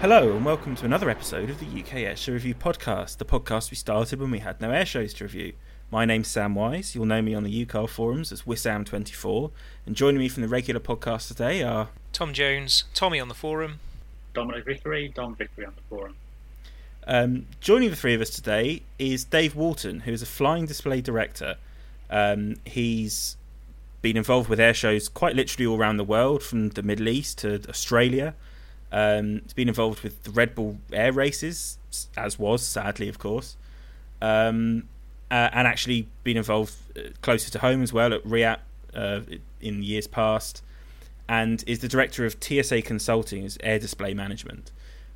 Hello and welcome to another episode of the UK Airshow Review podcast, the podcast we started when we had no airshows to review. My name's Sam Wise, you'll know me on the UCAR forums as Wissam24, and joining me from the regular podcast today are... Tom Jones, Tommy on the forum. Dominic Vickery, Dom Vickery on the forum. Joining the three of us today is Dave Walton, who is a flying display director. He's been involved with airshows quite literally all around the world, from the Middle East to Australia. He's been involved with the Red Bull Air Races, as was, sadly, of course, and actually been involved closer to home as well at RIAT in years past, and is the director of TSA Consulting as Air Display Management.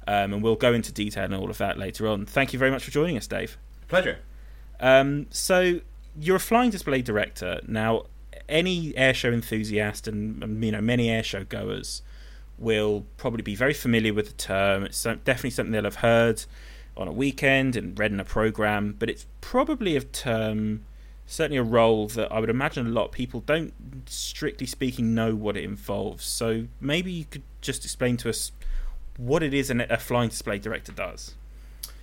And we'll go into detail on all of that later on. Thank you very much for joining us, Dave. Pleasure. So you're a flying display director. Now, any airshow enthusiast and many airshow goers will probably be very familiar with the term. It's definitely something they'll have heard on a weekend and read in a programme, but it's probably a term, certainly a role that I would imagine a lot of people don't, strictly speaking, know what it involves. So maybe you could just explain to us what it is a flying display director does.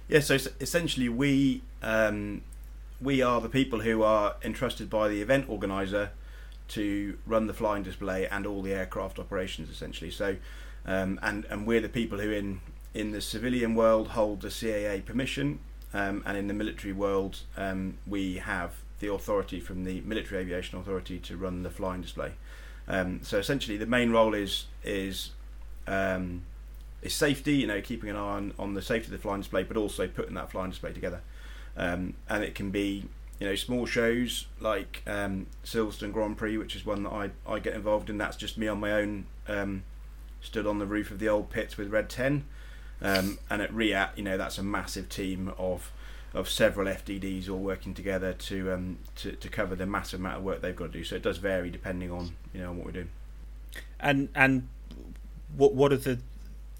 Yeah, so essentially we are the people who are entrusted by the event organiser to run the flying display and all the aircraft operations, essentially. So, and we're the people who in the civilian world hold the CAA permission, and in the military world we have the authority from the Military Aviation Authority to run the flying display. So essentially, the main role is safety. You know, keeping an eye on the safety of the flying display, but also putting that flying display together. And it can be, you know, small shows like Silverstone Grand Prix, which is one that I get involved in. That's just me on my own, stood on the roof of the old pits with Red 10. And at RIAT, you know, that's a massive team of several FDDs all working together to cover the massive amount of work they've got to do. So it does vary depending on, you know, on what we do. And what are the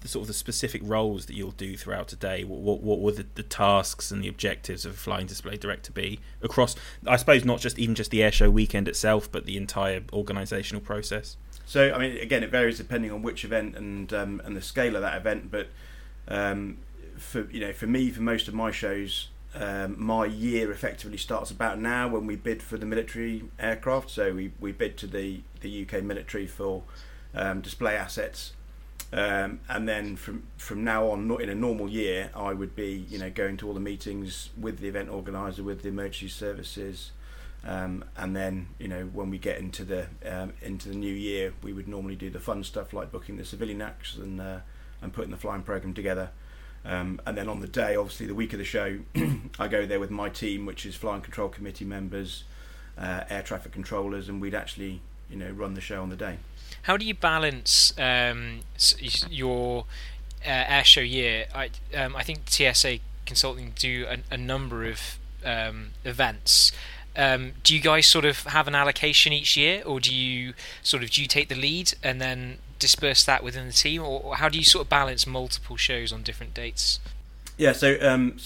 sort of the specific roles that you'll do throughout today? What will the tasks and the objectives of a flying display director be across, I suppose, not just the airshow weekend itself, but the entire organisational process? So, I mean, again, it varies depending on which event and the scale of that event. But for most of my shows, my year effectively starts about now, when we bid for the military aircraft. So we bid to the UK military for display assets. And then from now on, not in a normal year, I would be, you know, going to all the meetings with the event organizer, with the emergency services, and then, you know, when we get into the new year, we would normally do the fun stuff like booking the civilian acts and putting the flying program together. And then on the day, obviously the week of the show, I go there with my team, which is flying control committee members, air traffic controllers, and we'd actually, you know, run the show on the day. How do you balance your airshow year? I think TSA Consulting do a number of events. Do you guys sort of have an allocation each year, or do you take the lead and then disperse that within the team, or how do you sort of balance multiple shows on different dates? Yeah, so I'm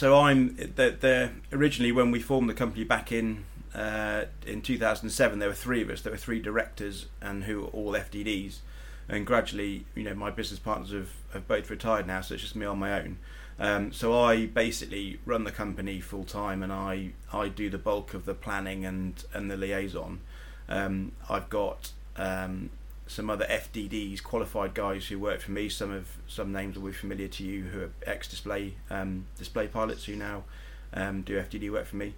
the originally, when we formed the company back in 2007, there were three of us. There were three directors, and who were all FDDs. And gradually, you know, my business partners have both retired now, so it's just me on my own. So I basically run the company full time, and I do the bulk of the planning and the liaison. I've got some other FDDs, qualified guys who work for me. Some names will be familiar to you, who are ex-display display pilots who now do FDD work for me.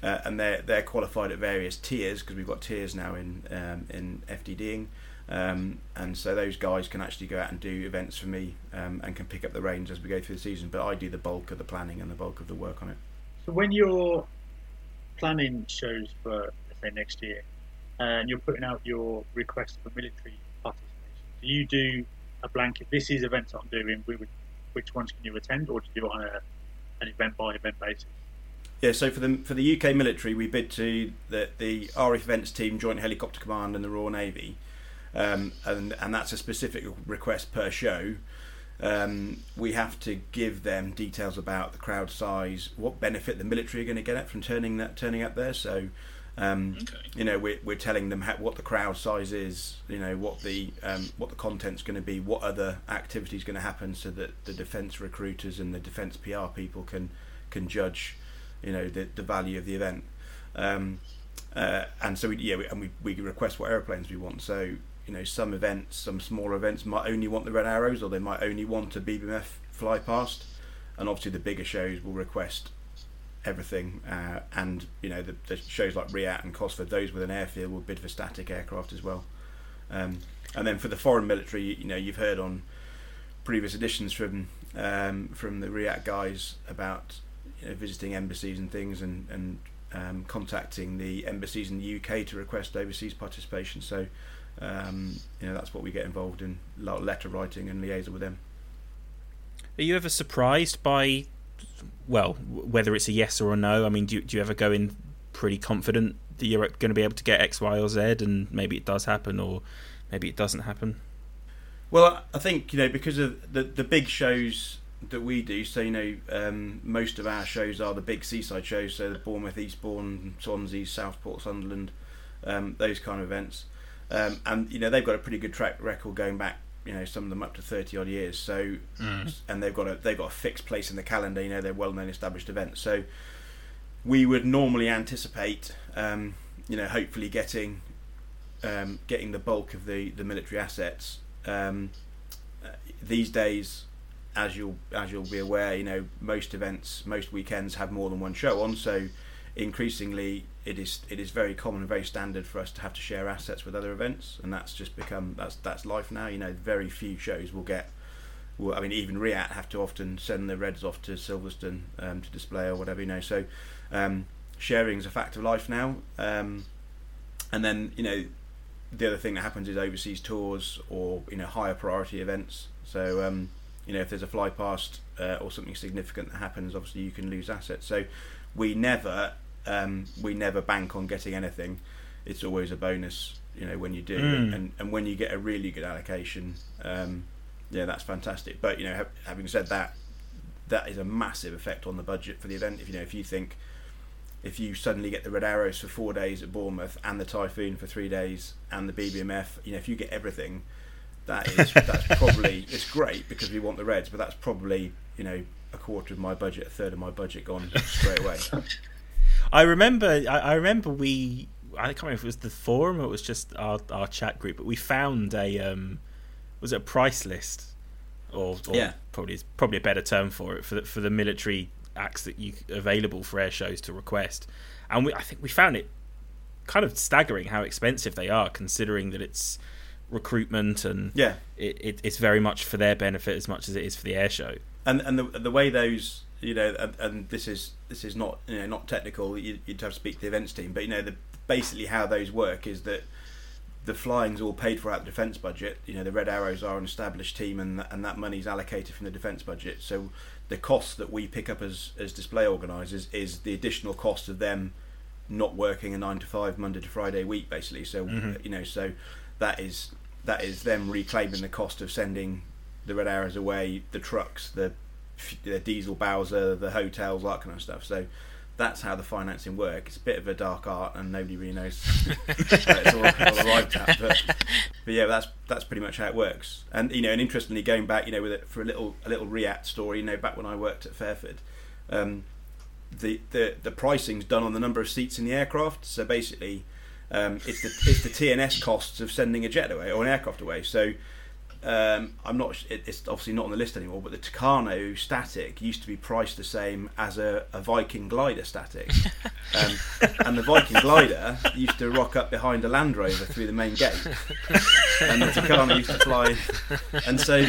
And they're qualified at various tiers, because we've got tiers now in FDDing, and so those guys can actually go out and do events for me, and can pick up the reins as we go through the season. But I do the bulk of the planning and the bulk of the work on it. So when you're planning shows for, say, next year, and you're putting out your request for military participation, do you do a blanket, this is events I'm doing, which ones can you attend, or do you do it on an event by event basis? Yeah, so for the UK military, we bid to the RF events team, Joint Helicopter Command, and the Royal Navy, and that's a specific request per show. We have to give them details about the crowd size, what benefit the military are going to get from turning up there. So You know, we're telling them what the crowd size is, you know, what the content's going to be, what other activities going to happen, so that the defence recruiters and the defence PR people can judge, you know, the value of the event. And so we request what aeroplanes we want. So, you know, some events, some smaller events might only want the Red Arrows, or they might only want a BBMF fly past. And obviously the bigger shows will request everything, and you know, the shows like RIAT and Cosford, those with an airfield, will bid for static aircraft as well. And then for the foreign military, you know, you've heard on previous editions from the RIAT guys about, you know, visiting embassies and things, and contacting the embassies in the UK to request overseas participation. So you know, that's what we get involved in, letter writing and liaison with them. Are you ever surprised by, well, whether it's a yes or a no? I mean, do you ever go in pretty confident that you're going to be able to get X, Y, or Z, and maybe it does happen, or maybe it doesn't happen? Well, I think, you know, because of the big shows that we do, so, you know, most of our shows are the big seaside shows, so the Bournemouth, Eastbourne, Swansea, Southport, Sunderland, those kind of events. And, you know, they've got a pretty good track record going back, you know, some of them up to 30-odd years. So, and they've got a fixed place in the calendar. You know, they're well-known, established events. So, we would normally anticipate, you know, hopefully getting the bulk of the military assets. These days, as you'll be aware, you know, most events, most weekends have more than one show on. So, increasingly, it is very common and very standard for us to have to share assets with other events, and that's just become that's life now. You know, very few shows will get. Well, I mean, even RIAT have to often send the Reds off to Silverstone to display or whatever. You know, so sharing is a fact of life now. And then, you know, the other thing that happens is overseas tours, or, you know, higher priority events. So you know, if there's a fly past or something significant that happens, obviously you can lose assets. So we never bank on getting anything. It's always a bonus, you know, when you do. And when you get a really good allocation, yeah, that's fantastic. But, you know, having said that, that is a massive effect on the budget for the event. If, you know, if you suddenly get the Red Arrows for 4 days at Bournemouth, and the Typhoon for 3 days, and the BBMF, you know, if you get everything, that's probably, it's great because we want the Reds, but that's probably, you know, a quarter of my budget, a third of my budget gone straight away. I remember I can't remember if it was the forum or it was just our chat group, but we found a was it a price list, or yeah, probably a better term for it, for the military acts that you available for air shows to request, and I think we found it kind of staggering how expensive they are, considering that it's recruitment, and yeah, it's very much for their benefit as much as it is for the air show. And the way those, you know, and this is not, you know, not technical. You'd have to speak to the events team, but, you know, basically how those work is that the flying's all paid for out of the defence budget. You know, the Red Arrows are an established team, and that money's allocated from the defence budget. So the cost that we pick up as display organisers is the additional cost of them not working a 9 to 5 Monday to Friday week, basically. So you know, so that is them reclaiming the cost of sending the Red Arrows away, the trucks, the diesel Bowser, the hotels, that kind of stuff. So that's how the financing works. It's a bit of a dark art, and nobody really knows how it's all arrived at. But yeah, that's pretty much how it works. And, you know, and interestingly, going back, you know, with it for a little RIAT story, you know, back when I worked at Fairford, the pricing's done on the number of seats in the aircraft. So basically, it's the TNS costs of sending a jet away or an aircraft away. So I'm not. It's obviously not on the list anymore. But the Tucano static used to be priced the same as a Viking glider static, and the Viking glider used to rock up behind a Land Rover through the main gate, and the Tucano used to fly. And so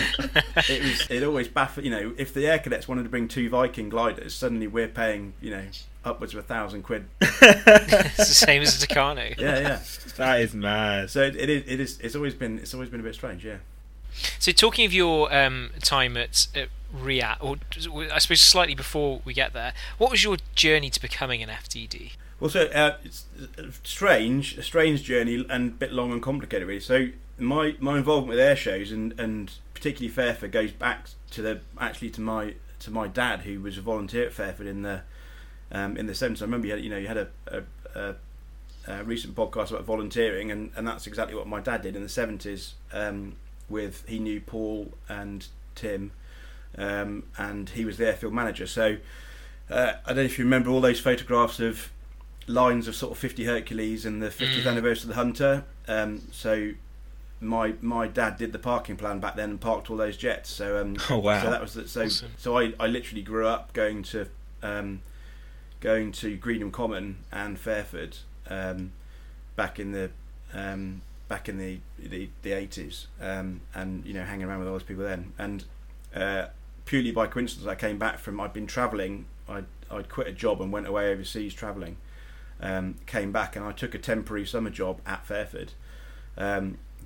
it always baffled. You know, if the air cadets wanted to bring two Viking gliders, suddenly we're paying, you know, upwards of £1,000. It's the same as a Tucano. Yeah, that is mad. So it is. It's always been a bit strange. Yeah. So, talking of your time at RIAT, or I suppose slightly before we get there, what was your journey to becoming an FDD? Well, so it's a strange journey, and a bit long and complicated, really. So my involvement with air shows and particularly Fairford goes back to my dad, who was a volunteer at Fairford in the 70s. I remember you had a recent podcast about volunteering, and that's exactly what my dad did in the 70s. With he knew Paul and Tim, and he was their field manager. So I don't know if you remember all those photographs of lines of sort of 50 Hercules and the 50th anniversary of the Hunter. So my dad did the parking plan back then and parked all those jets. So so that was awesome. So I literally grew up going to Greenham Common and Fairford back in the 80s, and hanging around with all those people then. And purely by coincidence, I came back from, I'd been travelling, I'd quit a job and went away overseas travelling, came back and I took a temporary summer job at Fairford,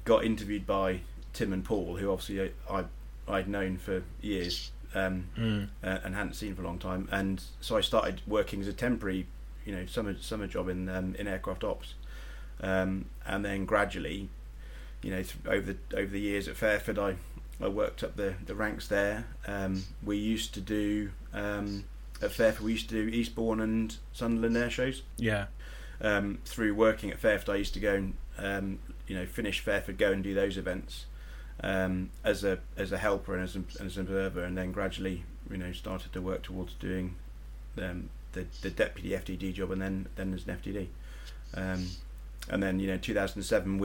got interviewed by Tim and Paul, who obviously I'd known for years, and hadn't seen for a long time, and so I started working as a temporary summer job in aircraft ops. And then gradually, over the years at Fairford, I worked up the ranks there. We used to do at Fairford, we used to do Eastbourne and Sunderland air shows. Yeah. Through working at Fairford, I used to go and finish Fairford, go and do those events as a helper and as an observer, and then gradually started to work towards doing the deputy FTD job, and then as an FTD. And then 2007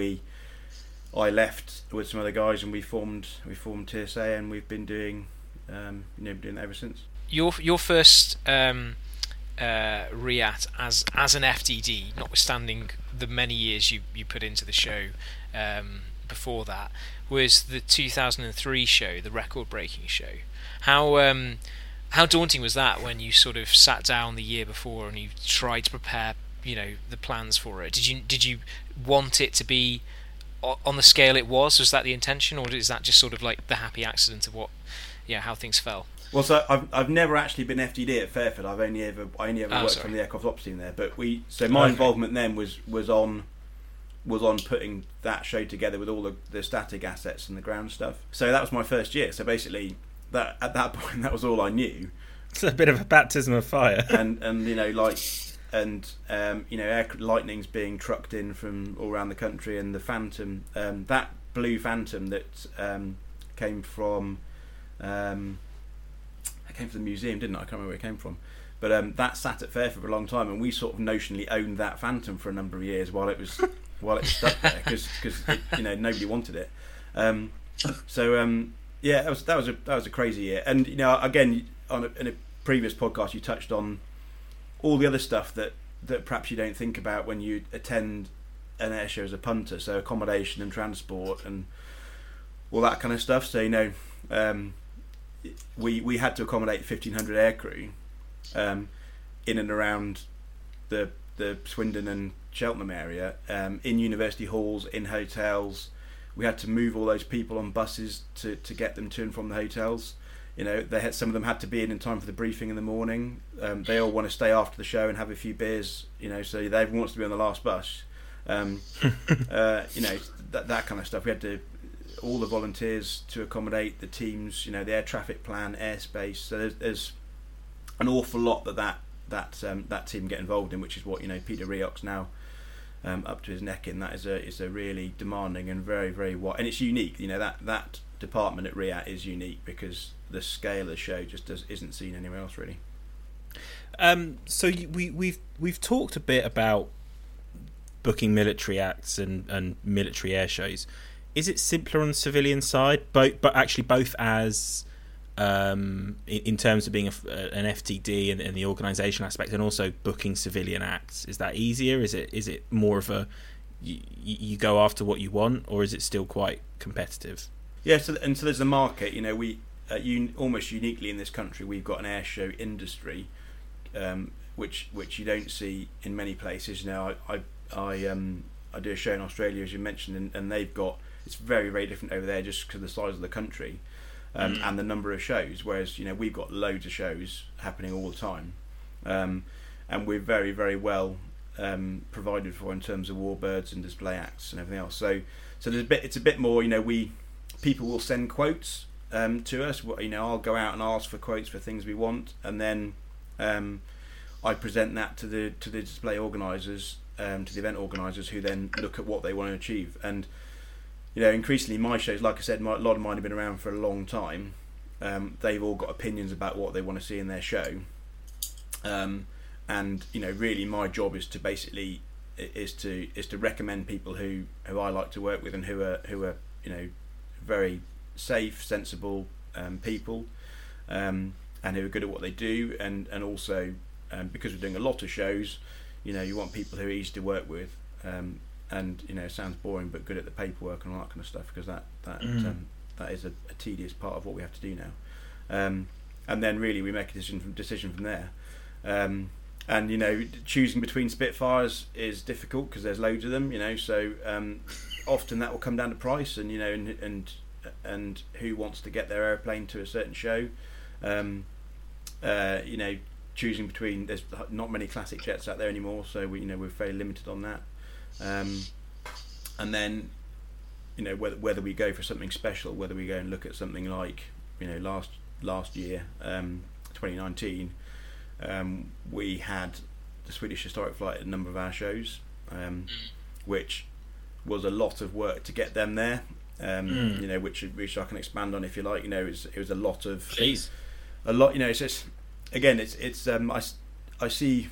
I left with some other guys and we formed TSA, and we've been doing that ever since. Your first RIAT as an FTD, notwithstanding the many years you put into the show before that, was the 2003 show, the record-breaking show. How daunting was that when you sort of sat down the year before and you tried to prepare the plans for it? Did you want it to be on the scale it was? Was that the intention, or is that just sort of like the happy accident of how things fell? Well, so I've never actually been FTD at Fairford. I only ever worked on the aircraft ops team there. But my involvement then was on putting that show together with all the static assets and the ground stuff. So that was my first year. So basically, that at that point, that was all I knew. It's a bit of a baptism of fire. Lightning's being trucked in from all around the country, and the Phantom, that blue Phantom that came from the museum, didn't it? I can't remember where it came from, but that sat at Fairford for a long time, and we sort of notionally owned that Phantom for a number of years while it was stuck there, because nobody wanted it. That was a crazy year, and again in a previous podcast you touched on all the other stuff that perhaps you don't think about when you attend an air show as a punter, so accommodation and transport and all that kind of stuff. So we had to accommodate 1,500 aircrew in and around the Swindon and Cheltenham area, in university halls, in hotels. We had to move all those people on buses to get them to and from the hotels. Some of them had to be in time for the briefing in the morning. They all want to stay after the show and have a few beers, so everyone wants to be on the last bus. That kind of stuff. We had to, all the volunteers to accommodate the teams, the air traffic plan, airspace. So there's an awful lot that team get involved in, which is what, Peter Reock's now up to his neck in. That is a really demanding and very, very wide, and it's unique, that department at RIAT is unique because the scale of the show just isn't seen anywhere else, really. We've talked a bit about booking military acts and military air shows. Is it simpler on the civilian side, both as in terms of being an FTD and the organisation aspect, and also booking civilian acts? Is that easier? Is it more of a you go after what you want, or is it still quite competitive? Yeah, so there's the market. We. Almost uniquely in this country, we've got an air show industry, which you don't see in many places. I do a show in Australia, as you mentioned, and they've got, it's very, very different over there just because of the size of the country and the number of shows. Whereas we've got loads of shows happening all the time, and we're very, very well provided for in terms of warbirds and display acts and everything else. So there's a bit. It's a bit more. People will send quotes. To us, I'll go out and ask for quotes for things we want, and then I present that to the display organisers to the event organisers, who then look at what they want to achieve. And you know, increasingly my shows, like I said, a lot of mine have been around for a long time. They've all got opinions about what they want to see in their show, and you know, really my job is to basically is to recommend people who I like to work with and who are you know, very safe, sensible people, and who are good at what they do, and also because we're doing a lot of shows, you know, you want people who are easy to work with, and you know, it sounds boring, but good at the paperwork and all that kind of stuff, because that is a tedious part of what we have to do now, and then really we make a decision from there, and you know, choosing between Spitfires is difficult because there's loads of them, you know, so often that will come down to price, and you know, and who wants to get their airplane to a certain show, you know, choosing between, there's not many classic jets out there anymore, so we, you know, we're fairly limited on that, and then you know, whether we go for something special, whether we go and look at something like, you know, last year, 2019, we had the Swedish Historic Flight at a number of our shows, which was a lot of work to get them there, you know, which I can expand on if you like. You know, it was a lot of, please, a lot, you know, it's just, again, it's I see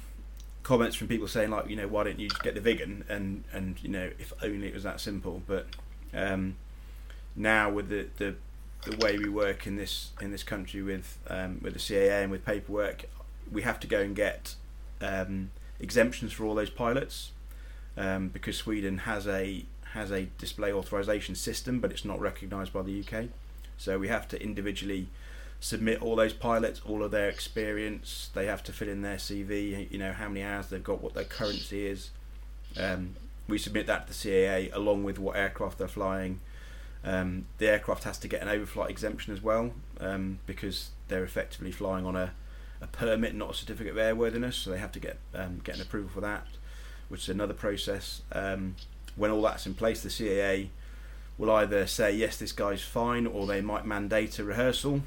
comments from people saying, like, you know, why don't you just get the Viggen, and you know, if only it was that simple, but now with the way we work in this country with the CAA and with paperwork, we have to go and get exemptions for all those pilots, because Sweden has a display authorization system, but it's not recognized by the UK, so we have to individually submit all those pilots, all of their experience, they have to fill in their CV, you know, how many hours they've got, what their currency is. We submit that to the CAA along with what aircraft they're flying. The aircraft has to get an overflight exemption as well, because they're effectively flying on a permit, not a certificate of airworthiness, so they have to get an approval for that, which is another process. When all that's in place, the CAA will either say, yes, this guy's fine, or they might mandate a rehearsal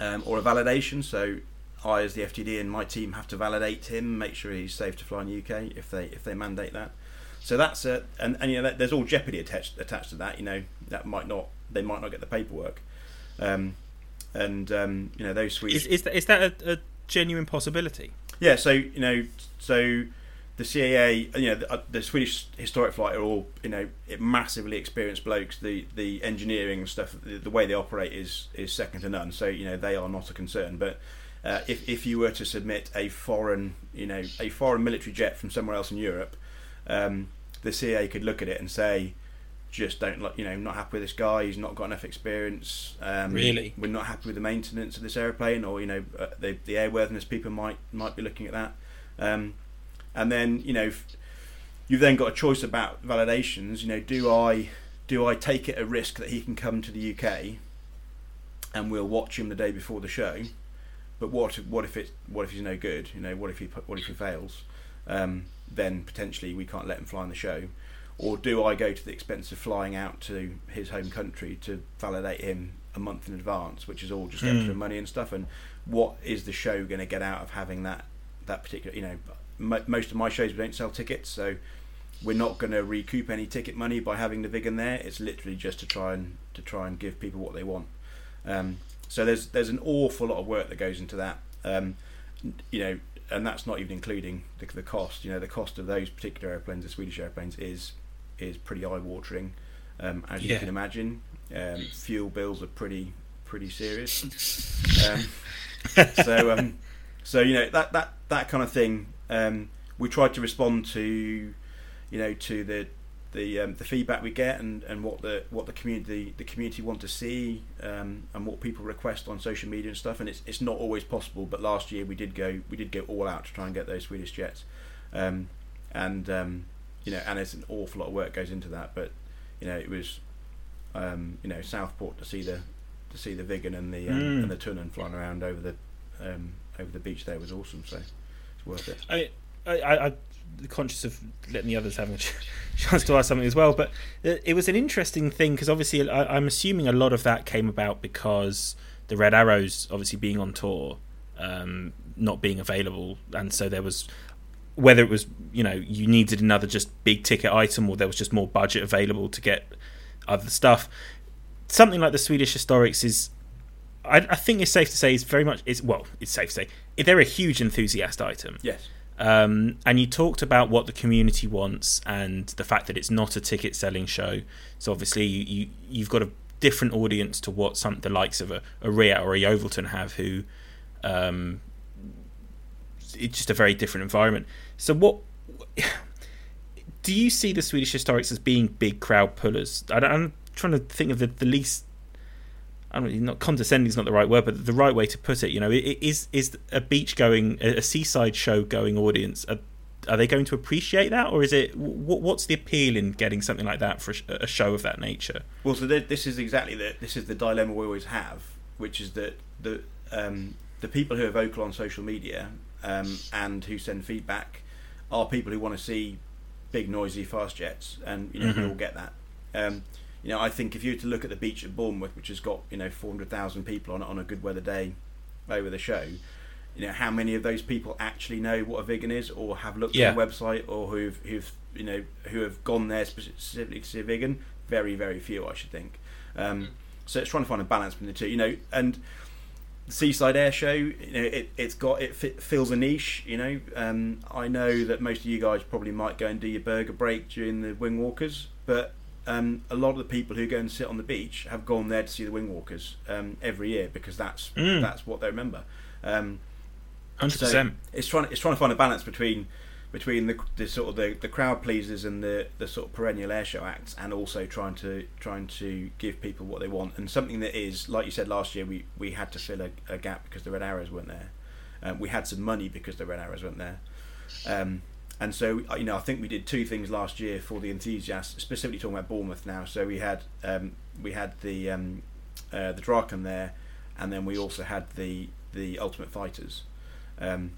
or a validation. So I, as the FTD, and my team have to validate him, make sure he's safe to fly in the UK if they mandate that. So that's and you know, there's all jeopardy attached to that. You know, they might not get the paperwork, you know, those Swedes. Is that a genuine possibility? Yeah. So you know, so the CAA, you know, the Swedish Historic Flight are all, you know, massively experienced blokes. The engineering and stuff, the way they operate is second to none. So you know, they are not a concern, but. If you were to submit a foreign military jet from somewhere else in Europe, the CAA could look at it and say, just don't, you know, not happy with this guy. He's not got enough experience. Really, we're not happy with the maintenance of this airplane, or you know, the airworthiness people might be looking at that. And then you know, you've then got a choice about validations. You know, do I take it a risk that he can come to the UK, and we'll watch him the day before the show? But what if he's no good? You know, what if he fails? Then potentially we can't let him fly on the show. Or do I go to the expense of flying out to his home country to validate him a month in advance, which is all just extra money and stuff? And what is the show going to get out of having that particular? You know, most of my shows we don't sell tickets, so we're not going to recoup any ticket money by having the Viggen there. It's literally just to try and give people what they want. So there's an awful lot of work that goes into that, you know, and that's not even including the cost. You know, the cost of those particular airplanes, the Swedish airplanes, is pretty eye-watering, as you can imagine. Fuel bills are pretty serious. So you know, that kind of thing. We try to respond to, you know, to the feedback we get and what the community want to see, and what people request on social media and stuff, and it's not always possible, but last year we did go all out to try and get those Swedish jets, you know, and it's an awful lot of work goes into that, but you know, it was you know, Southport to see the Viggen and the Tucano flying around over the beach there was awesome, so it's worth it. I conscious of letting the others have a chance to ask something as well, but it was an interesting thing because obviously I'm assuming a lot of that came about because the Red Arrows obviously being on tour, not being available, and so there was whether it was, you know, you needed another just big ticket item, or there was just more budget available to get other stuff. Something like the Swedish Historics is, I think it's safe to say, is very much, it's safe to say, they're a huge enthusiast item. Yes. And you talked about what the community wants and the fact that it's not a ticket selling show. So obviously you've got a different audience to what the likes of a RIAT or a Yeovilton have, who it's just a very different environment. So what do you see the Swedish Historics as being? Big crowd pullers? I'm trying to think of the least, I don't know, not condescending is not the right word, but the right way to put it, you know, is a beach going, a seaside show going audience, are they going to appreciate that, or is it, what's the appeal in getting something like that for a show of that nature? Well, so this is exactly this is the dilemma we always have, which is that the people who are vocal on social media and who send feedback are people who want to see big, noisy fast jets, and you know, mm-hmm. we all get that. You know, I think if you were to look at the beach at Bournemouth, which has got, you know, 400,000 people on it on a good weather day over the show, you know, how many of those people actually know what a Viggen is, or have looked at the website, or who have gone there specifically to see a Viggen? Very, very few, I should think. So it's trying to find a balance between the two, you know. And the Seaside Air Show, you know, it fills a niche, you know. I know that most of you guys probably might go and do your burger break during the wing walkers, but a lot of the people who go and sit on the beach have gone there to see the wing walkers every year, because that's what they remember. 100%. So it's trying to find a balance between the sort of the crowd pleasers and the sort of perennial airshow acts, and also trying to give people what they want, and something that is, like you said last year, we had to fill a gap because the Red Arrows weren't there. We had some money because the Red Arrows weren't there, and so, you know, I think we did two things last year for the enthusiasts, specifically talking about Bournemouth now. So we had the Draken there, and then we also had the Ultimate Fighters. You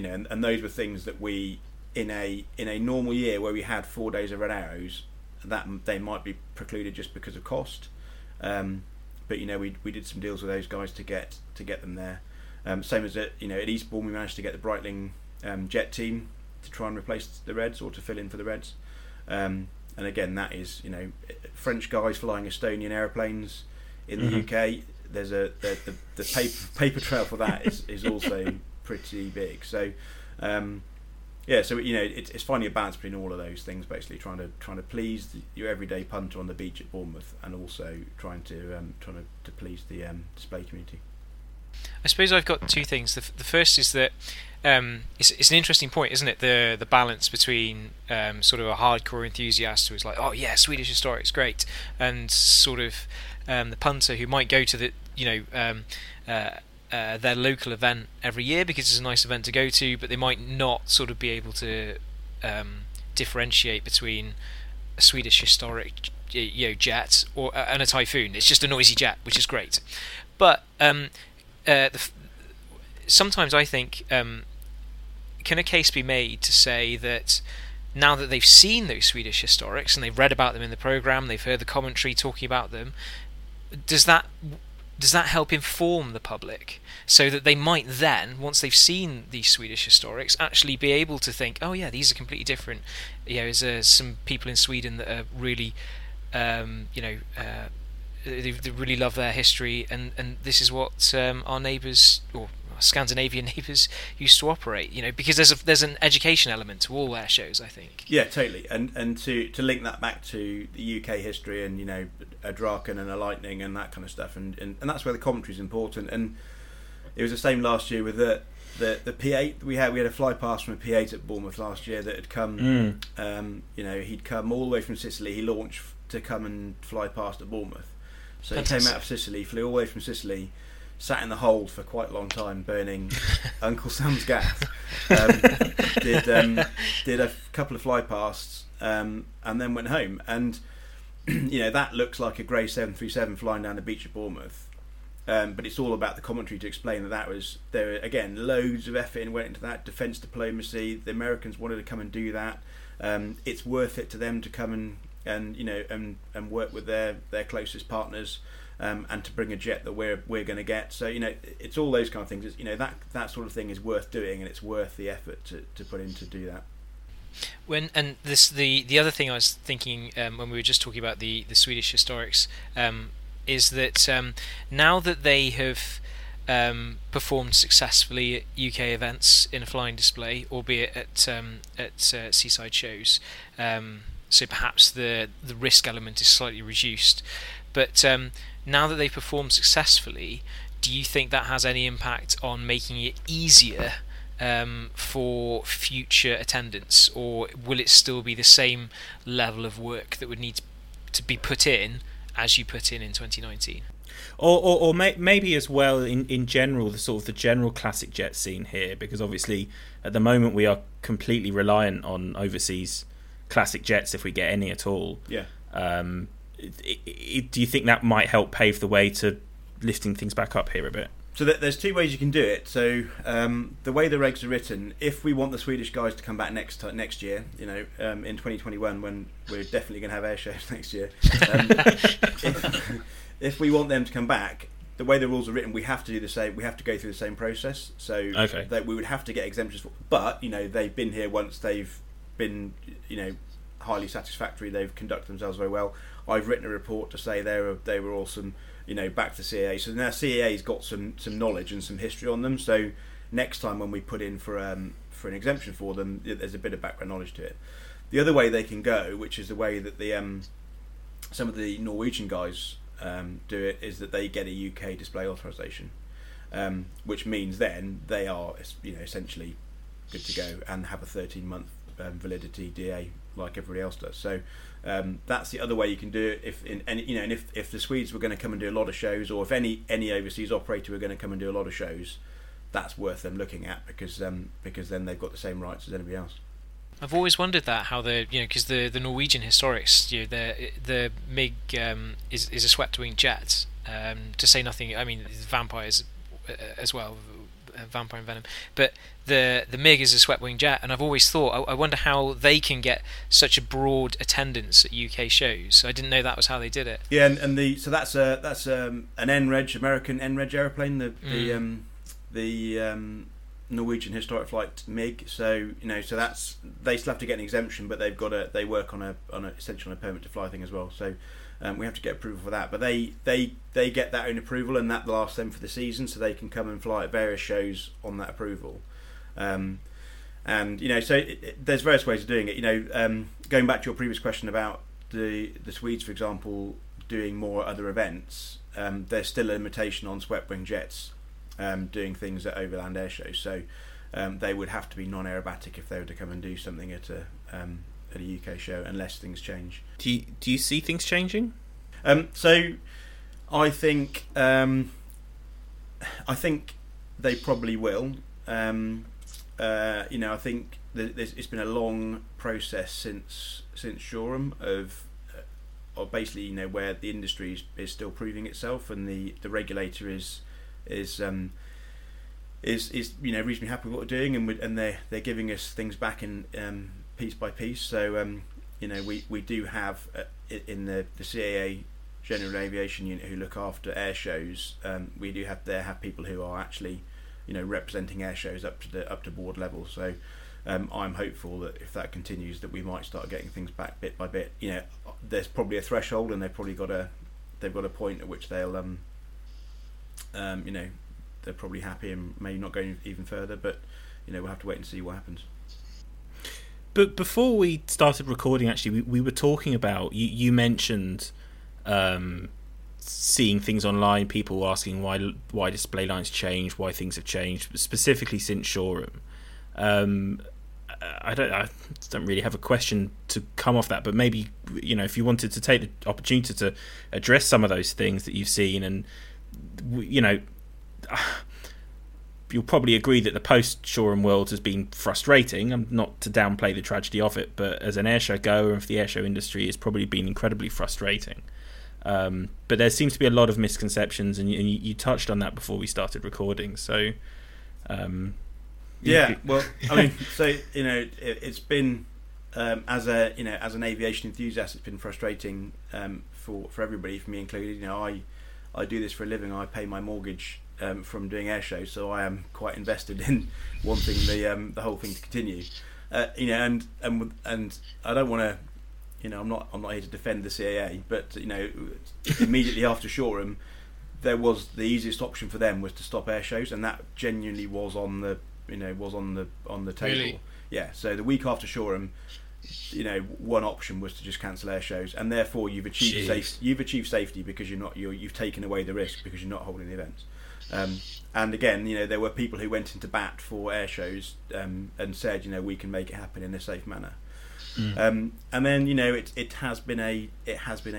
know, and those were things that we, in a normal year where we had 4 days of Red Arrows, that they might be precluded just because of cost. But you know, we did some deals with those guys to get them there. Same as at, you know, at Eastbourne, we managed to get the Breitling jet team to try and replace the Reds, or to fill in for the Reds. And again, that is, you know, French guys flying Estonian airplanes in the mm-hmm. UK. There's the paper trail for that is also pretty big. So so, you know, it's finding a balance between all of those things, basically trying to please your everyday punter on the beach at Bournemouth, and also trying to please the display community. I suppose I've got two things. The first is that it's an interesting point, isn't it? The balance between sort of a hardcore enthusiast who's like, oh yeah, Swedish Historic's great, and sort of the punter who might go to the, you know, their local event every year because it's a nice event to go to, but they might not sort of be able to differentiate between a Swedish Historic, you know, jet and a Typhoon. It's just a noisy jet, which is great. But sometimes I think, can a case be made to say that now that they've seen those Swedish Historics and they've read about them in the programme, they've heard the commentary talking about them, does that help inform the public so that they might then, once they've seen these Swedish Historics, actually be able to think, oh yeah, these are completely different. You know, there's some people in Sweden that are really, you know, they really love their history, and this is what our neighbours, or our Scandinavian neighbours, used to operate. You know, because there's an education element to all air shows, I think. Yeah, totally. And to link that back to the UK history, and you know, a Draken and a Lightning and that kind of stuff, and that's where the commentary is important. And it was the same last year with the P8. We had a fly past from a P8 at Bournemouth last year that had come. You know, he'd come all the way from Sicily. He launched to come and fly past at Bournemouth. So he came out of Sicily, flew all the way from Sicily, sat in the hold for quite a long time, burning Uncle Sam's gas. Did a couple of fly pasts, and then went home. And you know, that looks like a grey 737 flying down the beach of Bournemouth, but it's all about the commentary to explain that was there. Again, loads of effort went into that, defence diplomacy. The Americans wanted to come and do that. It's worth it to them to come and you know, and work with their closest partners and to bring a jet that we're going to get. So, you know, it's all those kind of things. It's, you know, that sort of thing is worth doing, and it's worth the effort to put in to do that. The other thing I was thinking when we were just talking about the Swedish Historics is that now that they have performed successfully at UK events in a flying display, albeit at seaside shows, so perhaps the risk element is slightly reduced. But now that they've performed successfully, do you think that has any impact on making it easier for future attendance, or will it still be the same level of work that would need to be put in as you put in 2019? Or maybe as well in general, the sort of the general classic jet scene here, because obviously at the moment we are completely reliant on overseas classic jets if we get any at all. Yeah. Do you think that might help pave the way to lifting things back up here a bit? So there's two ways you can do it. So the way the regs are written, if we want the Swedish guys to come back next year, you know, in 2021, when we're definitely going to have air shows next year, if we want them to come back, the way the rules are written, we have to do the same. We have to go through the same process. So okay. That we would have to get exemptions for, but you know, they've been here once. They've been, you know, highly satisfactory. They've conducted themselves very well. I've written a report to say they were awesome. You know, back to CAA. So now CAA's got some knowledge and some history on them. So next time when we put in for an exemption for them, there's a bit of background knowledge to it. The other way they can go, which is the way that the some of the Norwegian guys do it, is that they get a UK display authorization, which means then they are, you know, essentially good to go and have a 13-month validity DA like everybody else does. So that's the other way you can do it. If the Swedes were going to come and do a lot of shows, or if any overseas operator were going to come and do a lot of shows, that's worth them looking at, because then they've got the same rights as anybody else. I've always wondered that, how the, you know, because the Norwegian Historics, you know, the MiG is a swept wing jet, to say nothing. I mean, vampires as well. Vampire and Venom, but the MiG is a swept wing jet, and I've always thought, I wonder how they can get such a broad attendance at UK shows. So I didn't know that was how they did it. Yeah, so that's an NREG, American NREG airplane, the Norwegian Historic Flight MiG. So you know, so that's, they still have to get an exemption, but they've got they work on a essentially on a permit to fly thing as well. So. We have to get approval for that, but they get that own approval, and that lasts them for the season, so they can come and fly at various shows on that approval. And you know, so there's various ways of doing it. You know, going back to your previous question about the Swedes, for example, doing more at other events, there's still a limitation on swept wing jets doing things at overland air shows. So they would have to be non-aerobatic if they were to come and do something at at a UK show, unless things change. Do you see things changing? So I think they probably will. You know, I think it's been a long process since Shoreham of basically, you know, where the industry is still proving itself, and the regulator is you know, reasonably happy with what we're doing, and they're giving us things back in piece by piece. So you know, we do have in the CAA General Aviation Unit, who look after air shows, we do have people who are actually, you know, representing air shows up to board level. So I'm hopeful that if that continues, that we might start getting things back bit by bit. You know, there's probably a threshold, and they've got a point at which they'll you know, they're probably happy and may not go even further, but you know, we'll have to wait and see what happens. But before we started recording, actually, we were talking about, you mentioned seeing things online, people asking why display lines change, why things have changed, specifically since Shoreham. I don't really have a question to come off that, but maybe, you know, if you wanted to take the opportunity to address some of those things that you've seen, and you know. You'll probably agree that the post-Shoreham world has been frustrating. I'm not to downplay the tragedy of it, but as an airshow goer and for the airshow industry, it's probably been incredibly frustrating. But there seems to be a lot of misconceptions, and you touched on that before we started recording. So, yeah, well, I mean, so you know, it's been as an aviation enthusiast, it's been frustrating for everybody, for me included. You know, I I do this for a living. I pay my mortgage from doing air shows, so I am quite invested in wanting the whole thing to continue. And I don't want to, I'm not here to defend the CAA, but immediately after Shoreham, there was the easiest option for them was to stop air shows, and that genuinely was on the table. Really? Yeah. So the week after Shoreham, one option was to just cancel air shows, and therefore you've achieved safety because you've taken away the risk because you're not holding the events. And again, there were people who went into bat for air shows and said, we can make it happen in a safe manner. Mm. And then, it has been a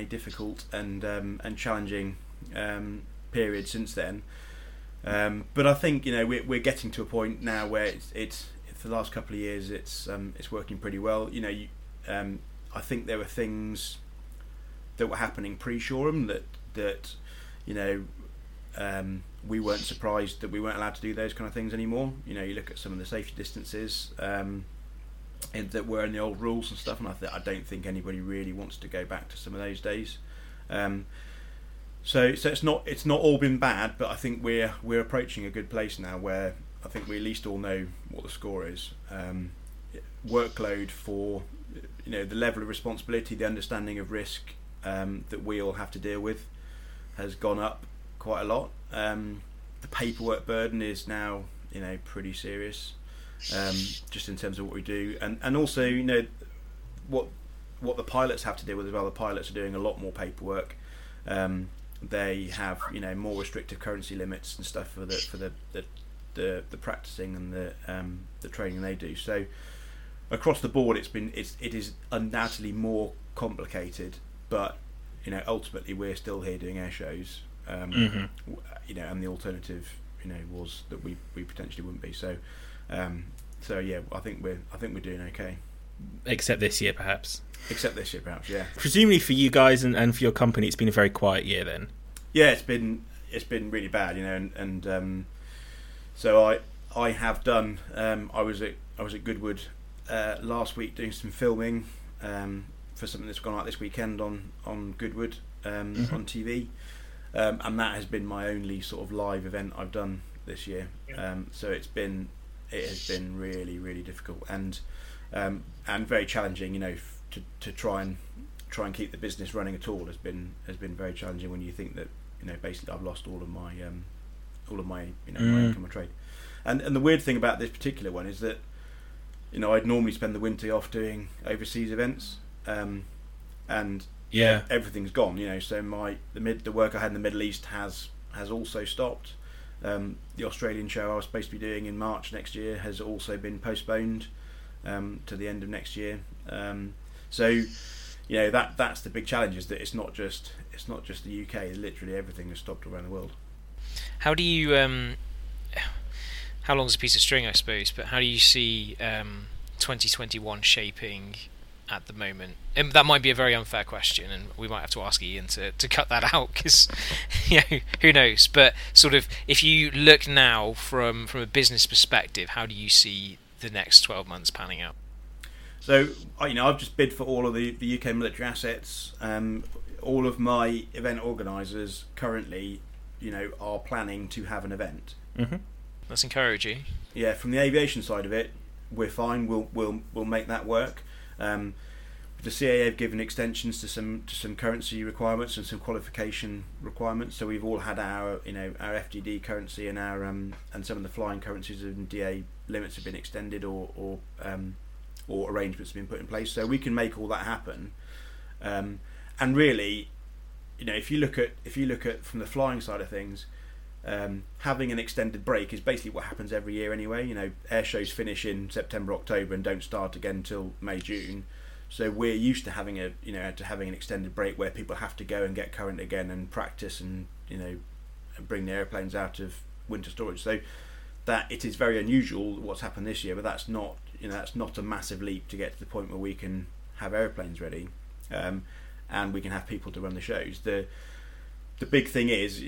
difficult and challenging period since then. But I think we're getting to a point now where it's for the last couple of years it's working pretty well. I think there were things that were happening pre-Shoreham that we weren't surprised that we weren't allowed to do those kind of things anymore. You look at some of the safety distances that were in the old rules and stuff, and I don't think anybody really wants to go back to some of those days. So it's not all been bad, but I think we're approaching a good place now where I think we at least all know what the score is. Workload for the level of responsibility, the understanding of risk that we all have to deal with has gone up quite a lot. The paperwork burden is now pretty serious, just in terms of what we do, and also what the pilots have to deal with as well. The pilots are doing a lot more paperwork. They have more restrictive currency limits and stuff for the practicing and the training they do. So across the board, it is undoubtedly more complicated. But ultimately, we're still here doing air shows. Mm-hmm. And the alternative was that we potentially wouldn't be. So yeah, I think we're doing okay. Except this year perhaps, yeah. Presumably for you guys and for your company, it's been a very quiet year then. Yeah, it's been really bad, so I have done I was at Goodwood last week doing some filming for something that's gone out this weekend on Goodwood mm-hmm. on TV, and that has been my only sort of live event I've done this year. So it has been really, really difficult and very challenging. To try and keep the business running at all has been very challenging when you think that basically I've lost all of my my income or trade. And the weird thing about this particular one is that I'd normally spend the winter off doing overseas events, and yeah, everything's gone. So the work I had in the Middle East has also stopped. The Australian show I was supposed to be doing in March next year has also been postponed to the end of next year. So that's the big challenge, is that it's not just the UK. Literally everything has stopped around the world. How do you how long is a piece of string, I suppose, but how do you see 2021 shaping at the moment? And that might be a very unfair question, and we might have to ask Ian to cut that out, because who knows. But sort of, if you look now from a business perspective, how do you see the next 12 months panning out? So I've just bid for all of the UK military assets. All of my event organisers currently are planning to have an event. Mm-hmm. That's encouraging. Yeah, from the aviation side of it, we're fine. We'll make that work. The CAA have given extensions to some currency requirements and some qualification requirements. So we've all had our our FDD currency and our and some of the flying currencies and DA limits have been extended or arrangements have been put in place. So we can make all that happen. And really, if you look at from the flying side of things, having an extended break is basically what happens every year anyway. Air shows finish in September, October, and don't start again until May, June. So we're used to having an extended break where people have to go and get current again and practice and bring the airplanes out of winter storage. So that it is very unusual what's happened this year, but that's not a massive leap to get to the point where we can have airplanes ready, and we can have people to run the shows. The big thing is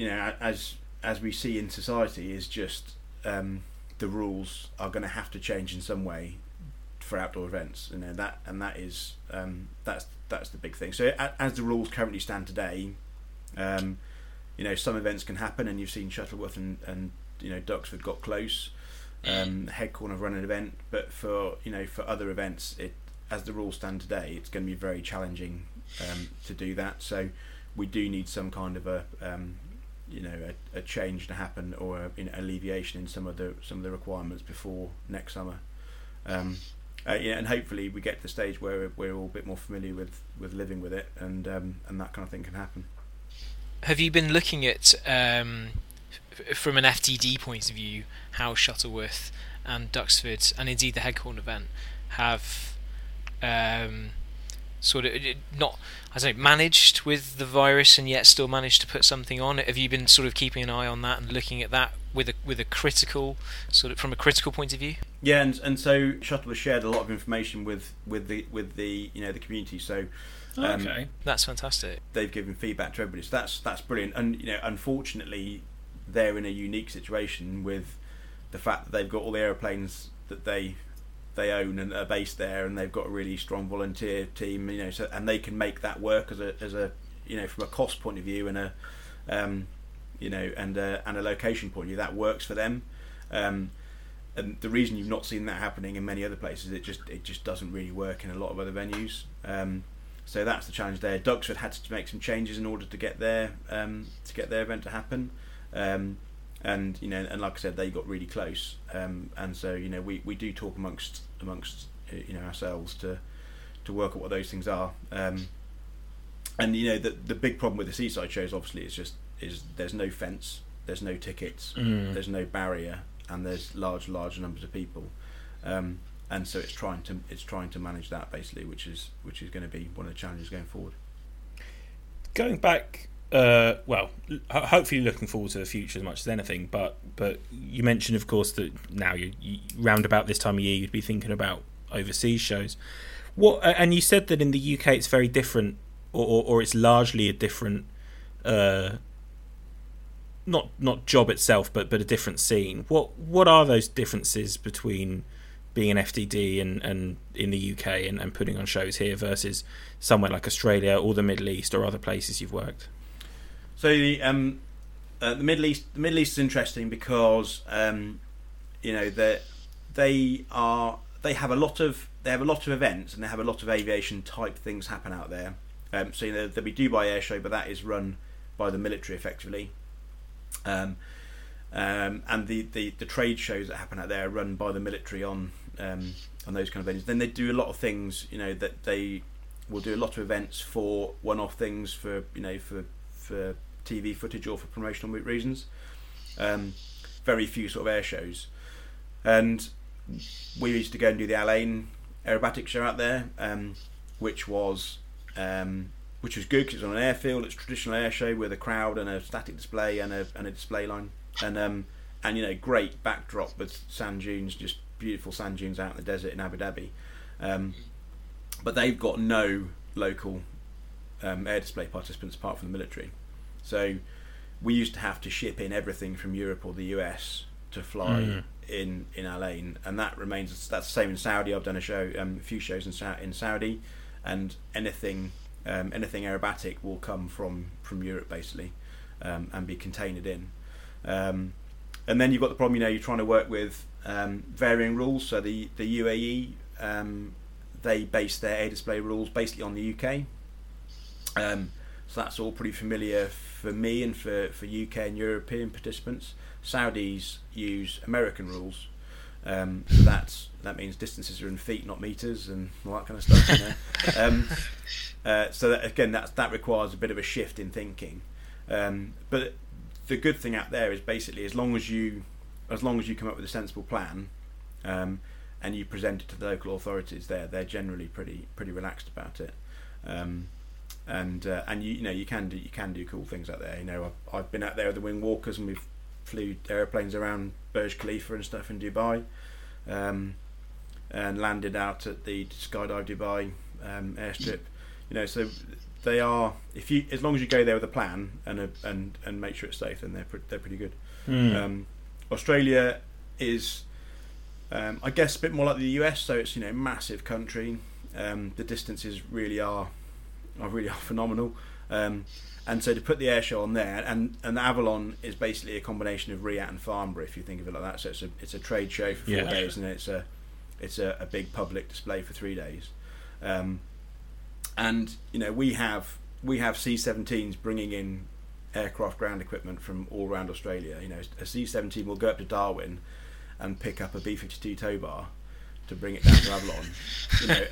as we see in society is just the rules are going to have to change in some way for outdoor events, that's the big thing. So as the rules currently stand today, you know, some events can happen, and you've seen Shuttleworth and you know, Duxford got close. Headcorn have run an event, but for, you know, for other events, it, as the rules stand today, it's going to be very challenging to do that. So we do need some kind of a change to happen, or an alleviation in some of the requirements before next summer. And hopefully we get to the stage where we're all a bit more familiar with living with it, and that kind of thing can happen. Have you been looking at, from an FTD point of view, how Shuttleworth and Duxford, and indeed the Headcorn event, have sort of not, I don't know, managed with the virus and yet still managed to put something on? Have you been sort of keeping an eye on that and looking at that with a critical sort of, from a critical point of view? Yeah, and so Shuttleworth shared a lot of information with the you know, the community. So okay, that's fantastic. They've given feedback to everybody, so that's brilliant. And you know, unfortunately, they're in a unique situation with the fact that they've got all the aeroplanes that they own and are based there, and they've got a really strong volunteer team. You know, so, and they can make that work as a you know, from a cost point of view, and a you know, and a location point of view, that works for them. And the reason you've not seen that happening in many other places, it just doesn't really work in a lot of other venues. So that's the challenge there. Duxford had to make some changes in order to get their event to happen. And you know, and like I said, they got really close. And so, you know, we do talk amongst you know, ourselves to work at what those things are. And you know, the big problem with the seaside shows, obviously, is there's no fence, there's no tickets, there's no barrier, and there's large numbers of people. And so it's trying to manage that, basically, which is going to be one of the challenges going forward. Going back. Hopefully looking forward to the future as much as anything, but you mentioned, of course, that now you round about this time of year you'd be thinking about overseas shows. And you said that in the UK it's very different, or it's largely a different, not job itself, but a different scene. What are those differences between being an FTD and in the UK and putting on shows here versus somewhere like Australia or the Middle East or other places you've worked? So the Middle East is interesting because you know, they have a lot of events, and they have a lot of aviation type things happen out there. So you know, there'll be Dubai Air Show, but that is run by the military effectively, and the trade shows that happen out there are run by the military on those kind of venues. Then they do a lot of things, you know, that they will do a lot of events for one-off things, for you know, for TV footage or for promotional reasons. Very few sort of air shows, and we used to go and do the Al Ain aerobatic show out there, which was good because it's on an airfield. It's a traditional air show with a crowd and a static display and a display line, and you know, great backdrop with sand dunes, just beautiful sand dunes out in the desert in Abu Dhabi. But they've got no local air display participants apart from the military, so we used to have to ship in everything from Europe or the US to fly in Al Ain, and that remains. That's the same in Saudi. I've done a few shows in Saudi, and anything aerobatic will come from Europe basically, and be containered in. And then you've got the problem, you know, you're trying to work with varying rules. So the UAE, they base their air display rules basically on the UK. So that's all pretty familiar for me and for UK and European participants. Saudis use American rules, so that means distances are in feet, not meters, and all that kind of stuff. You know? So that, again, that requires a bit of a shift in thinking. But the good thing out there is basically, as long as you come up with a sensible plan, and you present it to the local authorities, they're generally pretty relaxed about it. And you know, you can do cool things out there. You know, I've been out there with the wing walkers, and we've flew airplanes around Burj Khalifa and stuff in Dubai, and landed out at the Skydive Dubai airstrip. You know, so they are, as long as you go there with a plan and make sure it's safe, then they're pretty good. Australia is, I guess, a bit more like the US. So it's, you know, massive country. The distances really are phenomenal, And so to put the air show on there, and Avalon is basically a combination of RIAT and Farnborough, if you think of it like that. So it's a trade show for 4 days, and it's a big public display for 3 days. And you know, we have C-17s bringing in aircraft ground equipment from all around Australia. You know, a C-17 will go up to Darwin and pick up a B-52 tow bar to bring it down to Avalon. You know,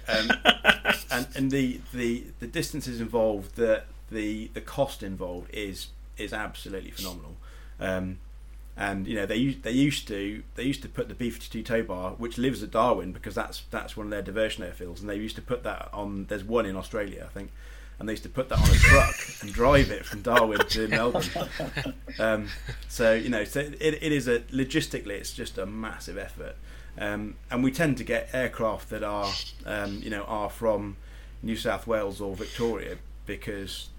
and the distances involved, the cost involved is absolutely phenomenal. And you know, they used to put the B-52 tow bar, which lives at Darwin because that's one of their diversion airfields, and they used to put that on. There's one in Australia, I think. And they used to put that on a truck and drive it from Darwin to Melbourne. So you know, so it is a logistically, it's just a massive effort. And we tend to get aircraft that are from New South Wales or Victoria because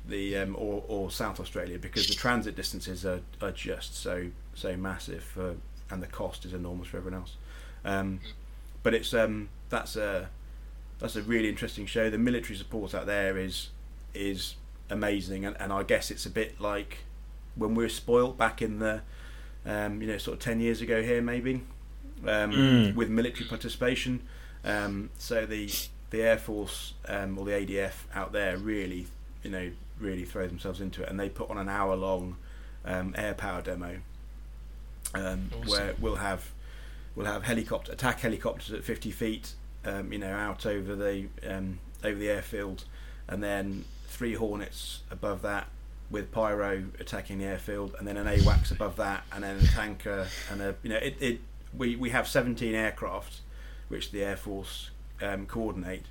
or South Australia, because the transit distances are just so massive, and the cost is enormous for everyone else. But it's that's a really interesting show. The military support out there is amazing, and I guess it's a bit like when we were spoilt back in the 10 years ago here, maybe, with military participation. So the Air Force or the ADF out there really throw themselves into it, and they put on an hour-long air power demo, awesome. Where we'll have attack helicopters at 50 feet, out over the airfield, and then 3 Hornets above that with pyro attacking the airfield, and then an AWACS above that, and then a tanker, and we have 17 aircraft which the Air Force coordinate,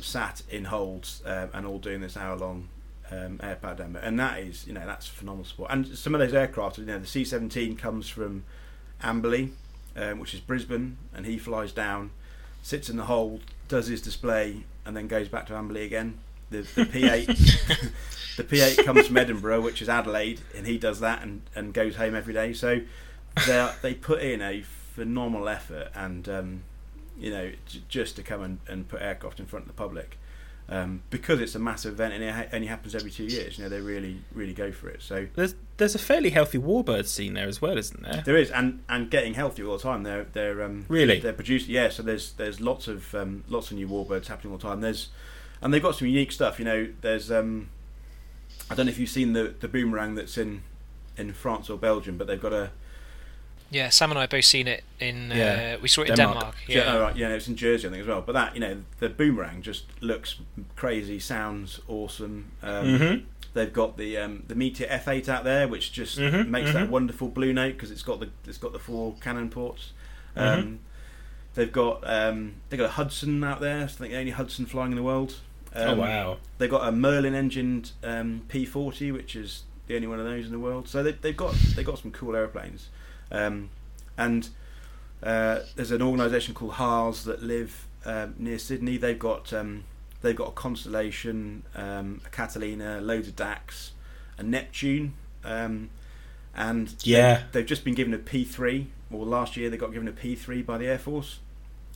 sat in holds, and all doing this hour-long air power demo, and that is, that's phenomenal support. And some of those aircraft, the C-17 comes from Amberley, which is Brisbane, and he flies down, sits in the hold, does his display, and then goes back to Amberley again. The P8 the P8 comes from Edinburgh, which is Adelaide, and he does that and goes home every day. So they put in a phenomenal effort, and just to come and put aircraft in front of the public, because it's a massive event and it only happens every 2 years. They really go for it. So there's a fairly healthy warbird scene there as well, isn't there? There is, and getting healthy all the time. They're really, they're produced. Yeah, so there's lots of new warbirds happening all the time. And they've got some unique stuff. There's I don't know if you've seen the boomerang that's in France or Belgium, but they've got a... Yeah, Sam and I have both seen it we saw it in Denmark. Yeah. Right. Yeah, it's in Jersey, I think, as well. But that, the boomerang just looks crazy, sounds awesome. They've got the Meteor F8 out there, which just makes that wonderful blue note because it's got the 4 cannon ports. They've got a Hudson out there. So I think the only Hudson flying in the world. Oh wow! They've got a Merlin engined P40, which is the only one of those in the world. So they've got some cool aeroplanes. And there's an organisation called HARS that live near Sydney. They've got a Constellation, a Catalina, loads of DACs, a Neptune, they've just been given a P3. Well, last year they got given a P3 by the Air Force.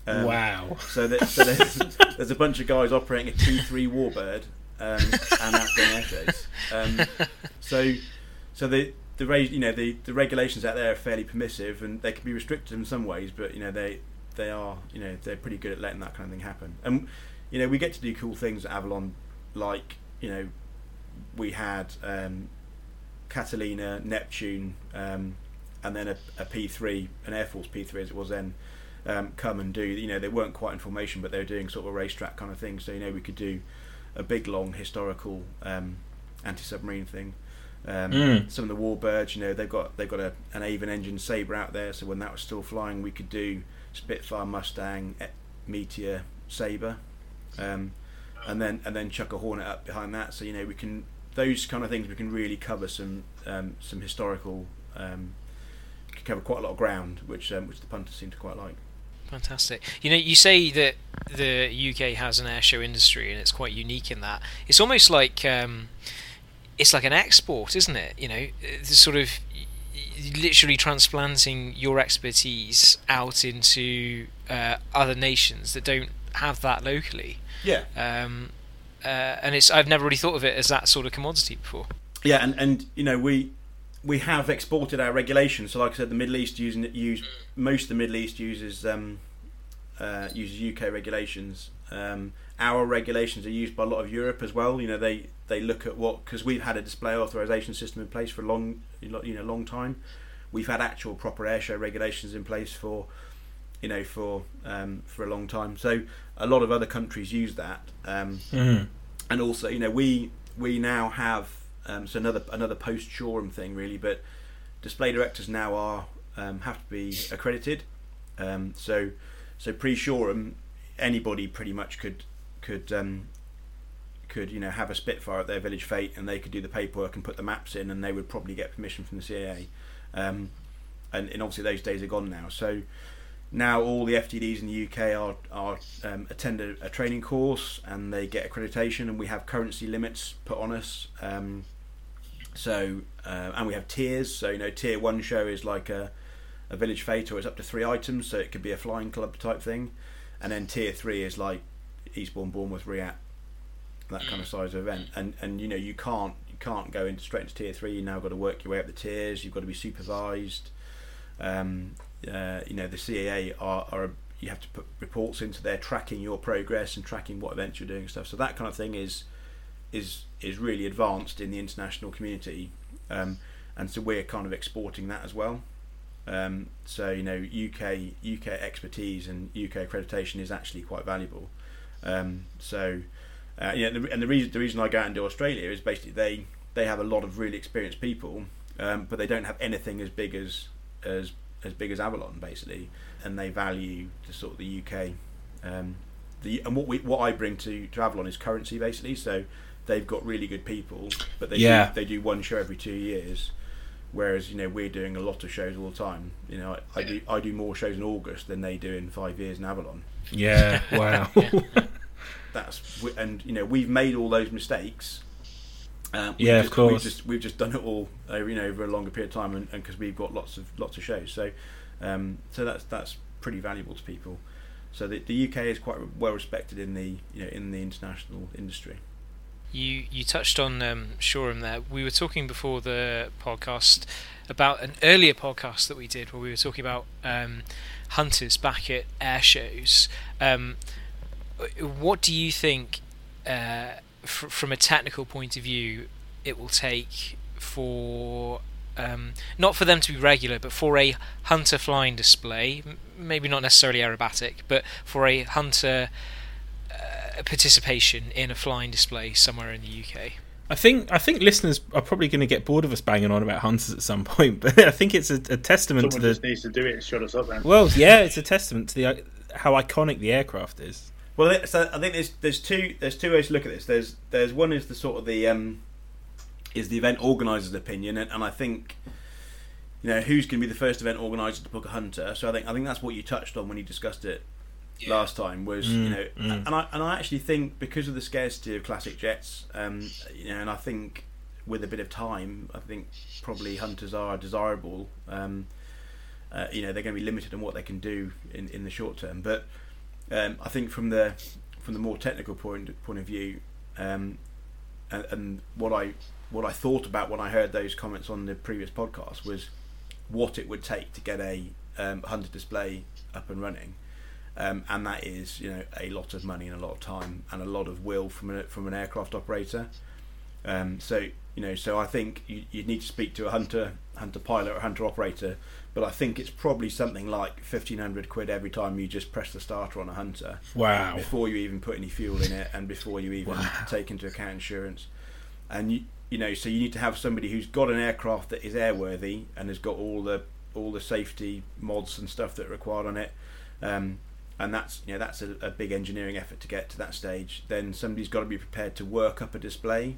Wow! So there's a bunch of guys operating a P3 Warbird and outgoing air shows. The regulations out there are fairly permissive, and they can be restricted in some ways, but they are, they're pretty good at letting that kind of thing happen. And we get to do cool things at Avalon, like we had Catalina, Neptune, and then a P3, an Air Force P3 as it was then, come and do. They weren't quite in formation, but they were doing sort of a racetrack kind of thing. So we could do a big long historical anti-submarine thing. Some of the warbirds, they've got an Avon engine Sabre out there, so when that was still flying, we could do Spitfire, Mustang, Meteor, Sabre, and then chuck a Hornet up behind that. So we can, those kind of things, we can really cover some historical, cover quite a lot of ground, which the punters seem to quite like. Fantastic. You say that the UK has an airshow industry and it's quite unique in that. It's almost like it's like an export, isn't it? It's sort of literally transplanting your expertise out into other nations that don't have that locally. Yeah. and it's, I've never really thought of it as that sort of commodity before. Yeah, and you know, we have exported our regulations. So like I said, the Middle East most of the Middle East uses UK regulations. Our regulations are used by a lot of Europe as well. You know, they look at what, because we've had a display authorization system in place for a long time. We've had actual proper airshow regulations in place for a long time. So a lot of other countries use that, and also, you know, we now have so another post Shoreham thing really, but display directors now are have to be accredited. So pre Shoreham, anybody pretty much could you know, have a Spitfire at their village fete, and they could do the paperwork and put the maps in, and they would probably get permission from the CAA. And obviously those days are gone now. So now all the FTDs in the UK are attend a training course, and they get accreditation, and we have currency limits put on us. And we have tiers. So, you know, tier one show is like a village fete, or it's up to 3 items, so it could be a flying club type thing. And then tier 3 is like Eastbourne, Bournemouth, RIAT, that kind of size of event. And you know, you can't go straight into tier 3. You now got to work your way up the tiers. You've got to be supervised. You know, the CAA you have to put reports into there, tracking your progress and tracking what events you're doing and stuff. So that kind of thing is really advanced in the international community, and so we're kind of exporting that as well. So you know, UK expertise and UK accreditation is actually quite valuable. Yeah, and the reason I go out and do Australia is basically they have a lot of really experienced people, but they don't have anything as big as big as Avalon basically, and they value the sort of the UK. What I bring to Avalon is currency basically. So they've got really good people, but they do one show every 2 years, whereas you know we're doing a lot of shows all the time. You know, I do more shows in August than they do in 5 years in Avalon. Yeah, wow. And you know, we've made all those mistakes. Of course. We've just done it all over a longer period of time, and because we've got lots of shows, so that's pretty valuable to people. So the UK is quite well respected in the in the international industry. You touched on Shoreham there. We were talking before the podcast about an earlier podcast that we did where we were talking about hunters back at air shows. What do you think, from a technical point of view, it will take for, not for them to be regular, but for a hunter flying display, maybe not necessarily aerobatic, but for a hunter participation in a flying display somewhere in the UK? I think listeners are probably going to get bored of us banging on about hunters at some point, but I think it's a testament to the... Someone just needs to do it and shut us up then. Well, yeah, it's a testament to the how iconic the aircraft is. Well, so I think there's two ways to look at this. There's one is the sort of the is the event organiserr's opinion, and I think, you know, who's going to be the first event organiser to book a hunter. So I think that's what you touched on when you discussed it last time, was and I actually think because of the scarcity of classic jets, and I think with a bit of time, I think probably hunters are desirable. They're going to be limited on what they can do in the short term, but. I think from the more technical point of view, and what I thought about when I heard those comments on the previous podcast was what it would take to get a hunter display up and running, and that is a lot of money and a lot of time and a lot of will from an aircraft operator. So I think you'd need to speak to a hunter pilot or hunter operator, but I think it's probably something like £1,500 every time you just press the starter on a hunter. Wow! Before you even put any fuel in it, and before you even take into account insurance, and so you need to have somebody who's got an aircraft that is airworthy and has got all the safety mods and stuff that are required on it, and that's a big engineering effort to get to that stage. Then somebody's got to be prepared to work up a display,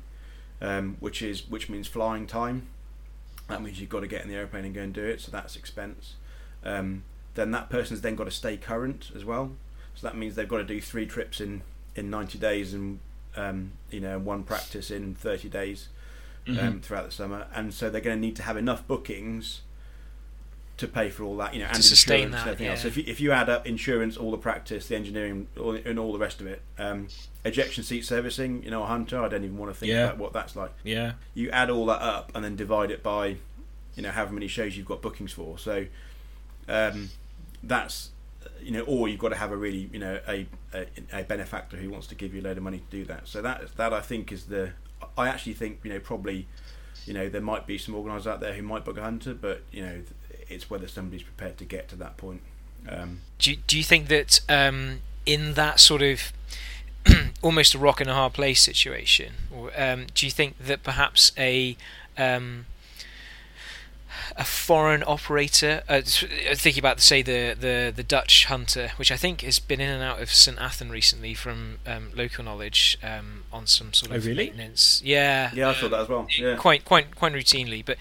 which means flying time. That means you've got to get in the airplane and go and do it, so that's expense. Then that person's then got to stay current as well, so that means they've got to do 3 trips in 90 days and 1 practice in 30 days throughout the summer, and so they're going to need to have enough bookings to pay for all that, you know, and to sustain that, everything else. So if you add up insurance, all the practice, the engineering, and all the rest of it, ejection seat servicing, you know, a Hunter, I don't even want to think about what that's like. Yeah, you add all that up and then divide it by, you know, however many shows you've got bookings for. So that's, you know, or you've got to have a really, you know, a benefactor who wants to give you a load of money to do that. So that I think is the, I actually think, you know, probably, you know, there might be some organisers out there who might book a Hunter, but you know, it's whether somebody's prepared to get to that point. Do you think that in that sort of almost a rock and a hard place situation, or do you think that perhaps a foreign operator, thinking about say the Dutch Hunter, which I think has been in and out of St Athan recently from local knowledge, on some sort of maintenance. Yeah, I thought that as well. Yeah. Quite routinely, but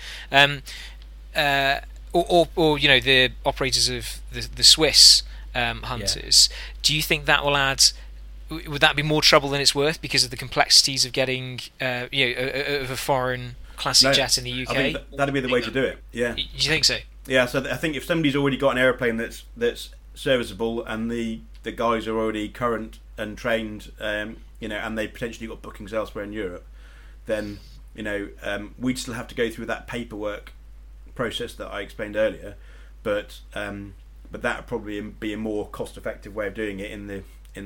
or you know, the operators of the Swiss Hunters. Yeah. Do you think that will add? Would that be more trouble than it's worth because of the complexities of getting of a foreign classic jet in the UK? I think that'd be the way to do it. Yeah. Do you think so? Yeah. So I think if somebody's already got an aeroplane that's serviceable, and the guys are already current and trained, you know, and they potentially got bookings elsewhere in Europe, then you know, we'd still have to go through that paperwork process that I explained earlier, but that would probably be a more cost-effective way of doing it in the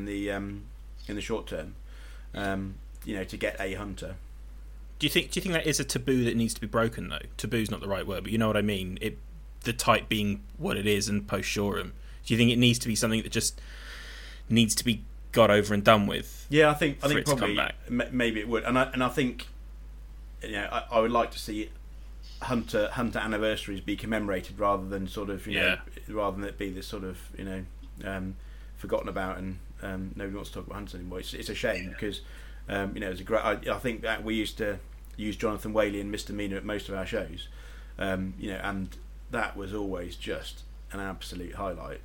short term, you know, to get a Hunter. Do you think that is a taboo that needs to be broken, though? Taboo's not the right word, but you know what I mean. The type being what it is, and post Shoreham. Do you think it needs to be something that just needs to be got over and done with? Yeah, I think probably maybe it would, and I think, you know, I would like to see Hunter anniversaries be commemorated rather than sort of, you know, rather than it be this sort of, you know, forgotten about, and nobody wants to talk about Hunters anymore. It's a shame because you know, it's a great. I think that we used to use Jonathan Whaley and Misdemeanor at most of our shows, you know, and that was always just an absolute highlight.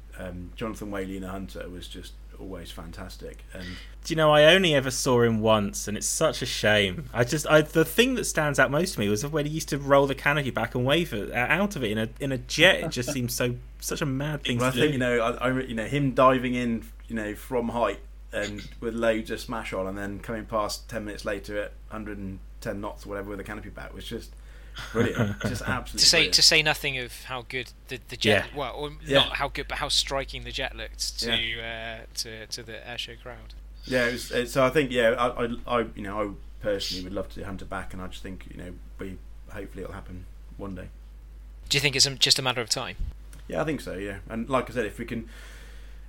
Jonathan Whaley in a Hunter was just always fantastic. And do you know, I only ever saw him once, and it's such a shame. The thing that stands out most to me was when he used to roll the canopy back and wave out of it in a jet. It just seemed such a mad thing. Well, to I do. Think you know, I you know, him diving in, you know, from height and with loads of smash on, and then coming past 10 minutes later at 110 knots or whatever with a canopy back was just brilliant. Just absolutely brilliant. To say nothing of how good the jet, well, or not how good, but how striking the jet looked to the airshow crowd. Yeah, so I think I you know, I personally would love to hunt it back, and I just think, you know, we hopefully it'll happen one day. Do you think it's just a matter of time? Yeah, I think so. Yeah, and like I said,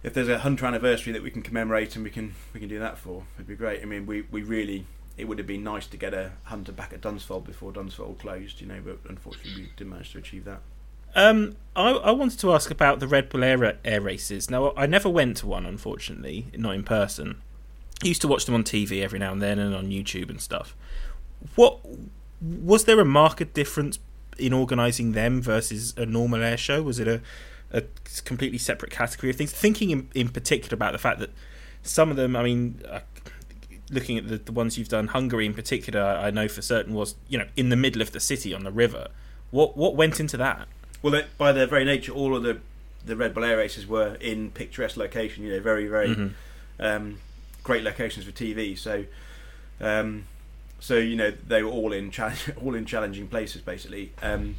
if there's a Hunter anniversary that we can commemorate and we can do that for, it'd be great. I mean, we really, it would have been nice to get a Hunter back at Dunsfold before Dunsfold closed, you know, but unfortunately we didn't manage to achieve that. I wanted to ask about the Red Bull Air Races. Now, I never went to one, unfortunately, not in person. I used to watch them on TV every now and then and on YouTube and stuff. Was there a marked difference in organising them versus a normal air show? Was it a completely separate category of things? Thinking in particular about the fact that some of them, I mean, looking at the ones you've done, Hungary in particular, I know for certain was, you know, in the middle of the city on the river. What went into that? Well, by their very nature, all of the Red Bull Air Races were in picturesque location, you know, very, very great locations for TV. So, so you know, they were all in challenging places, basically, and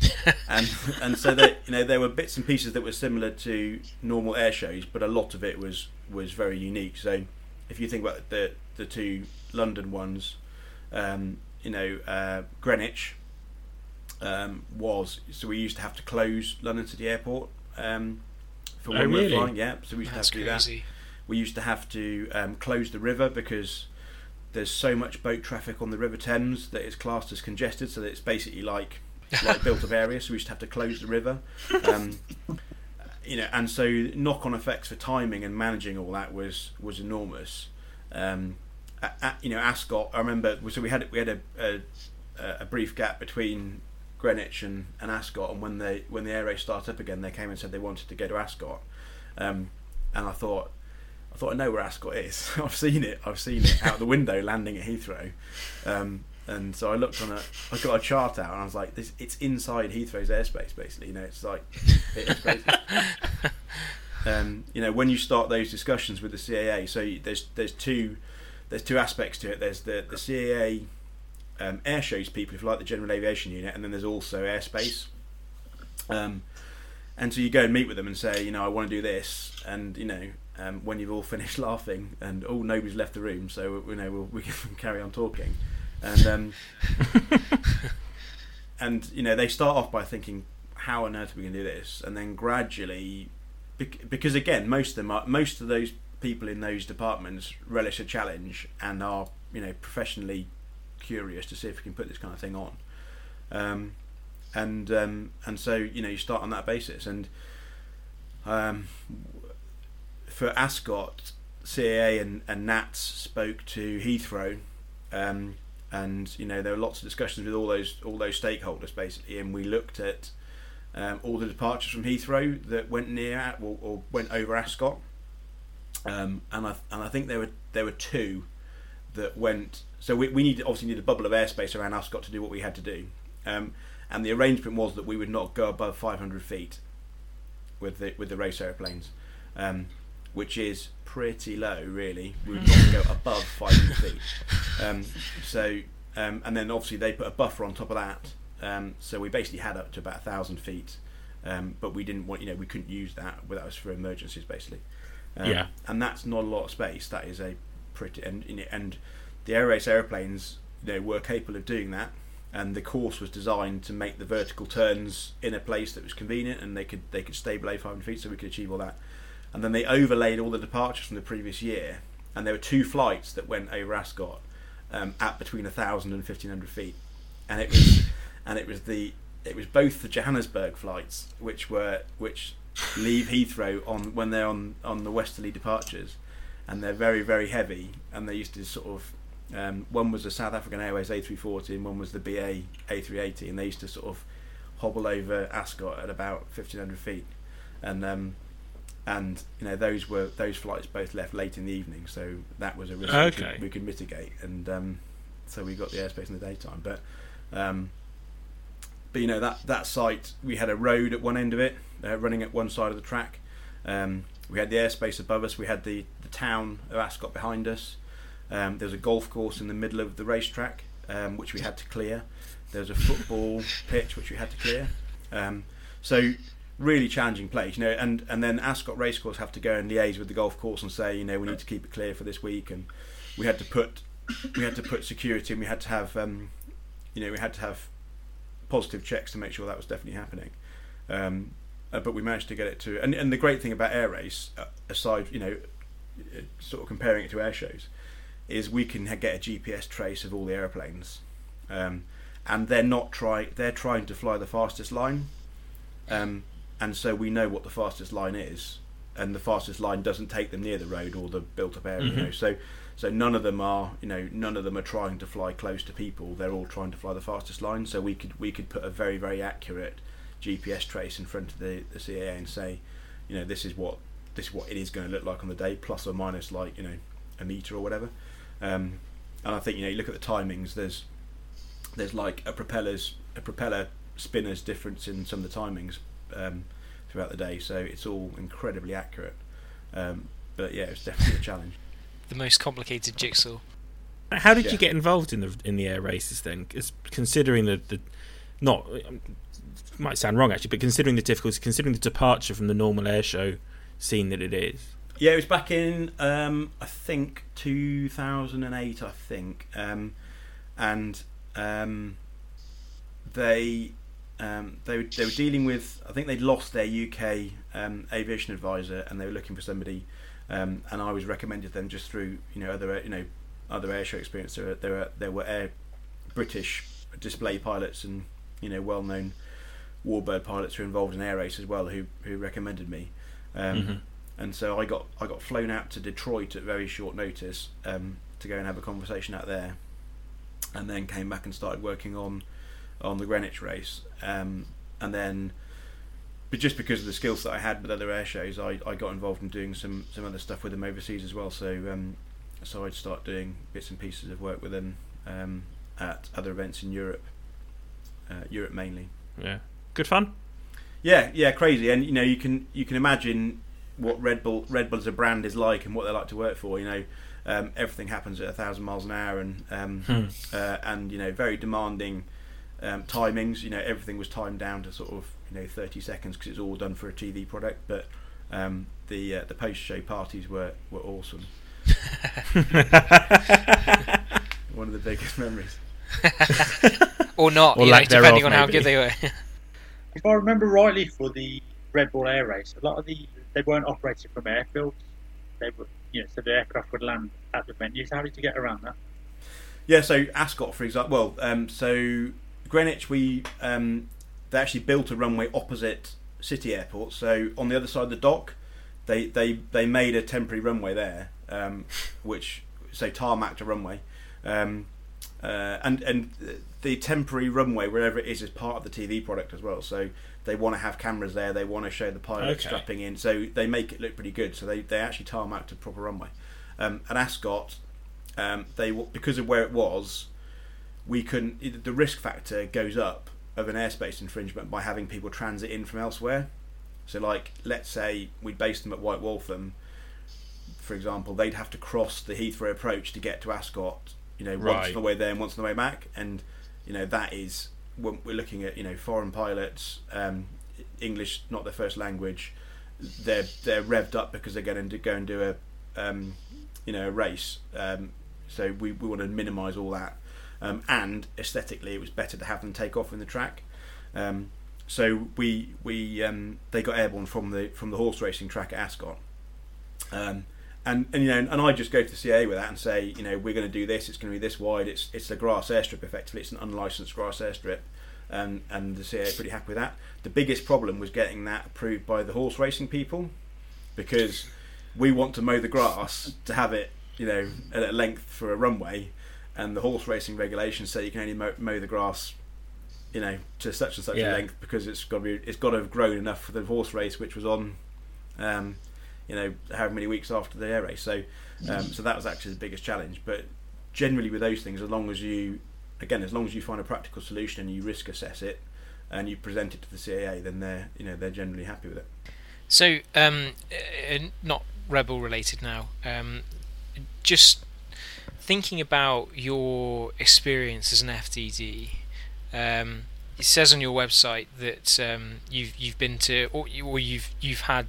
so that, you know, there were bits and pieces that were similar to normal air shows, but a lot of it was very unique. So if you think about the two London ones, you know, Greenwich was, so we used to have to close London City Airport for when we were flying. Yeah, so we used to have to do that. We used to have to close the river because there's so much boat traffic on the River Thames that it's classed as congested, so that it's basically like built-up area. So we just have to close the river, you know. And so knock-on effects for timing and managing all that was enormous. You know, Ascot. I remember. So we had a brief gap between Greenwich and Ascot, and when the air race started up again, they came and said they wanted to go to Ascot, and I thought. I know where Ascot is. I've seen it out the window landing at Heathrow, And so I looked on I got a chart out, and I was like, "This, it's inside Heathrow's airspace, basically." You know, it's like, it's crazy. You know, when you start those discussions with the CAA, so there's two aspects to it. There's the CAA air shows people, if you like, the General Aviation Unit, and then there's also airspace. And so you go and meet with them and say, you know, I want to do this, and you know. When you've all finished laughing and nobody's left the room, so you know we can carry on talking, and and you know they start off by thinking, how on earth are we going to do this? And then gradually, because again most of those people in those departments relish a challenge and are, you know, professionally curious to see if we can put this kind of thing on, and so you know you start on that basis. And for Ascot, CAA and NATS spoke to Heathrow, and you know there were lots of discussions with all those stakeholders basically, and we looked at all the departures from Heathrow that went near or went over Ascot, and I think there were two that went. So we obviously need a bubble of airspace around Ascot to do what we had to do, and the arrangement was that we would not go above 500 feet with the race aeroplanes. Which is pretty low, really. We would not go above 500 feet. And then obviously they put a buffer on top of that. So we basically had up to about 1,000 feet, but we didn't want, you know, we couldn't use that. That was for emergencies, basically. Yeah. And that's not a lot of space. That is a pretty and the air race aeroplanes, you know, were capable of doing that. And the course was designed to make the vertical turns in a place that was convenient, and they could stay below 500 feet, so we could achieve all that. And then they overlaid all the departures from the previous year, and there were two flights that went over Ascot at between 1,000 and 1,500 feet, and it was both the Johannesburg flights, which leave Heathrow when they're on the westerly departures, and they're very very heavy, and they used to sort of one was the South African Airways A340 and one was the BA A380, and they used to sort of hobble over Ascot at about 1,500 feet, and you know those flights both left late in the evening, so that was a risk we could mitigate, and so we got the airspace in the daytime. But you know that site, we had a road at one end of it running at one side of the track. We had the airspace above us. We had the town of Ascot behind us. There was a golf course in the middle of the racetrack, which we had to clear. There was a football pitch which we had to clear. So. Really challenging place, you know, and then Ascot Racecourse have to go and liaise with the golf course and say, you know, we need to keep it clear for this week, and we had to put security, and we had to have, you know, we had to have positive checks to make sure that was definitely happening. But we managed to get it to, and the great thing about air race, aside, you know, sort of comparing it to air shows, is we can get a GPS trace of all the aeroplanes, and they're trying to fly the fastest line. And so we know what the fastest line is, and the fastest line doesn't take them near the road or the built-up area. Mm-hmm. You know? So none of them are trying to fly close to people. They're all trying to fly the fastest line. So we could put a very very accurate GPS trace in front of the CAA and say, you know, this is what it is going to look like on the day, plus or minus, like, you know, a meter or whatever. And I think, you know, you look at the timings. There's like a propeller spinner's difference in some of the timings. Throughout the day, so it's all incredibly accurate, but yeah, it's definitely a challenge. The most complicated jigsaw. How did you get involved in the air races then? Because considering might sound wrong actually, but considering the difficulties, considering the departure from the normal air show scene that it is. Yeah, it was back in I think 2008. I think they were dealing with, I think they'd lost their UK aviation advisor, and they were looking for somebody, and I was recommended them just through, you know, other airshow experience. There were Air British display pilots and, you know, well-known warbird pilots who were involved in air race as well, who recommended me, mm-hmm. and so I got flown out to Detroit at very short notice to go and have a conversation out there, and then came back and started working on the Greenwich race, and then, but just because of the skills that I had with other air shows, I got involved in doing some other stuff with them overseas as well. So I'd start doing bits and pieces of work with them, at other events in Europe, Europe mainly. Yeah, good fun. Yeah, yeah, crazy, and you know you can imagine what Red Bull as a brand is like and what they like to work for. You know, everything happens at 1,000 miles an hour, and you know, very demanding timings. You know, everything was timed down to sort of 30 seconds because it's all done for a TV product, but the post-show parties were awesome. One of the biggest memories. Or not, or depending on maybe how good they were. If I remember rightly, for the Red Bull Air Race, a lot of they weren't operated from airfields. They were, so the aircraft would land at the venues. How did you get around that? Yeah, so Ascot, for example. Well, so Greenwich, they actually built a runway opposite City Airport. So on the other side of the dock, they made a temporary runway there, tarmacked a runway, and the temporary runway, wherever it is part of the TV product as well. So they want to have cameras there. They want to show the pilots strapping in. So they make it look pretty good. So they actually tarmacked a proper runway. At Ascot, because of where it was, we couldn't. The risk factor goes up of an airspace infringement by having people transit in from elsewhere. So, like, let's say we based them at White Waltham, for example, they'd have to cross the Heathrow approach to get to Ascot. Once on the way there and once on the way back, and. That is when we're looking at foreign pilots, English not their first language. They're revved up because they're going to go and do a a race. So we want to minimise all that. And aesthetically, it was better to have them take off in the track. So we they got airborne from the horse racing track at Ascot. And I just go to the CAA with that and say, we're going to do this. It's going to be this wide. It's a grass airstrip, effectively. It's an unlicensed grass airstrip, and the CAA are pretty happy with that. The biggest problem was getting that approved by the horse racing people, because we want to mow the grass to have it, at a length for a runway, and the horse racing regulations say you can only mow the grass, to such and such a length, because it's got to have grown enough for the horse race, which was on. How many weeks after the air race. So that was actually the biggest challenge. But generally with those things, as long as you find a practical solution and you risk assess it and you present it to the CAA, then they're generally happy with it. So, not Rebel related now. Just thinking about your experience as an FDD. It says on your website that you've been to or you've had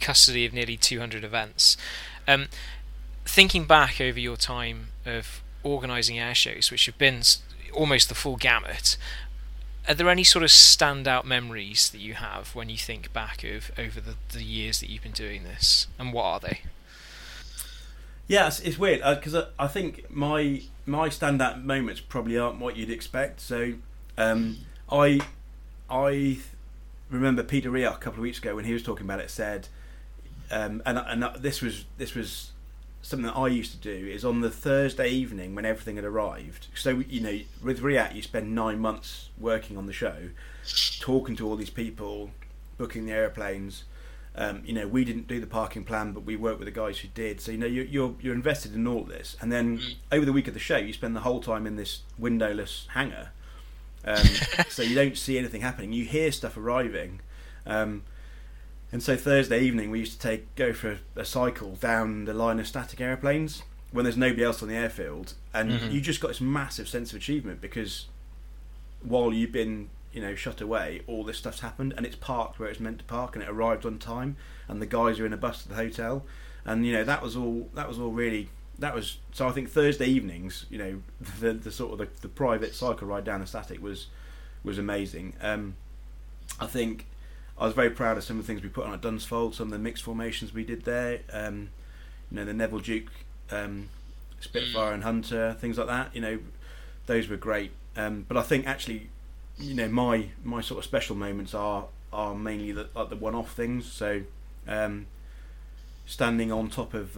custody of nearly 200 events. Thinking back over your time of organising air shows, which have been almost the full gamut, are there any sort of standout memories that you have when you think back of over the years that you've been doing this, and what are they? Yeah, it's weird because I think my standout moments probably aren't what you'd expect. So I remember Peter Riach a couple of weeks ago when he was talking about it said. And this was something that I used to do, is on the Thursday evening when everything had arrived. So, with RIAT, you spend 9 months working on the show, talking to all these people, booking the airplanes. We didn't do the parking plan, but we worked with the guys who did. So, you're invested in all this. And then over the week of the show, you spend the whole time in this windowless hangar. So you don't see anything happening. You hear stuff arriving. And so Thursday evening we used to go for a cycle down the line of static aeroplanes when there's nobody else on the airfield, and you just got this massive sense of achievement because while you've been shut away, all this stuff's happened, and it's parked where it's meant to park, and it arrived on time, and the guys are in a bus to the hotel, and that was all really. So I think Thursday evenings, the private cycle ride down the static was amazing. I think. I was very proud of some of the things we put on at Dunsfold, some of the mixed formations we did there. The Neville Duke, Spitfire and Hunter, things like that. Those were great. But I think actually, my sort of special moments are mainly the one-off things. So, standing on top of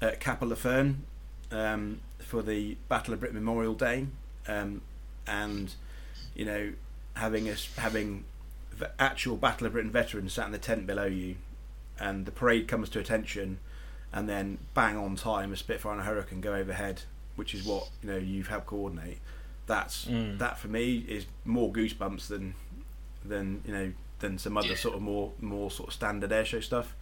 Capelafern for the Battle of Britain Memorial Day, having the actual Battle of Britain veterans sat in the tent below you, and the parade comes to attention, and then bang on time, a Spitfire and a Hurricane go overhead, which is what, you know, you've helped coordinate, that's that for me is more goosebumps than you know than some other sort of more sort of standard airshow stuff.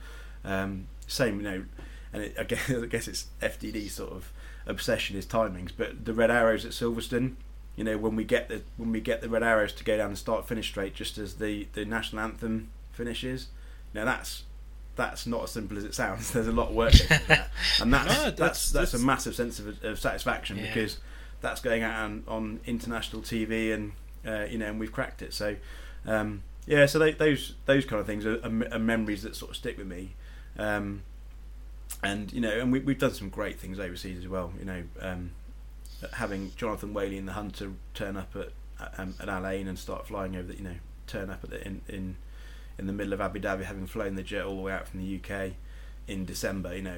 Same, you know, and I guess it's FDD sort of obsession is timings, but the Red Arrows at Silverstone, you know, when we get the Red Arrows to go down the start finish straight just as the national anthem finishes, now that's not as simple as it sounds. There's a lot of work into that, and that's a massive sense of satisfaction, yeah, because that's going out on international TV, and you know, and we've cracked it. So yeah, so those kind of things are memories that sort of stick with me, and you know, and we've done some great things overseas as well. You know, having Jonathan Whaley and the Hunter turn up at Al Ain and start flying over, turn up at the in the middle of Abu Dhabi, having flown the jet all the way out from the UK in December. You know,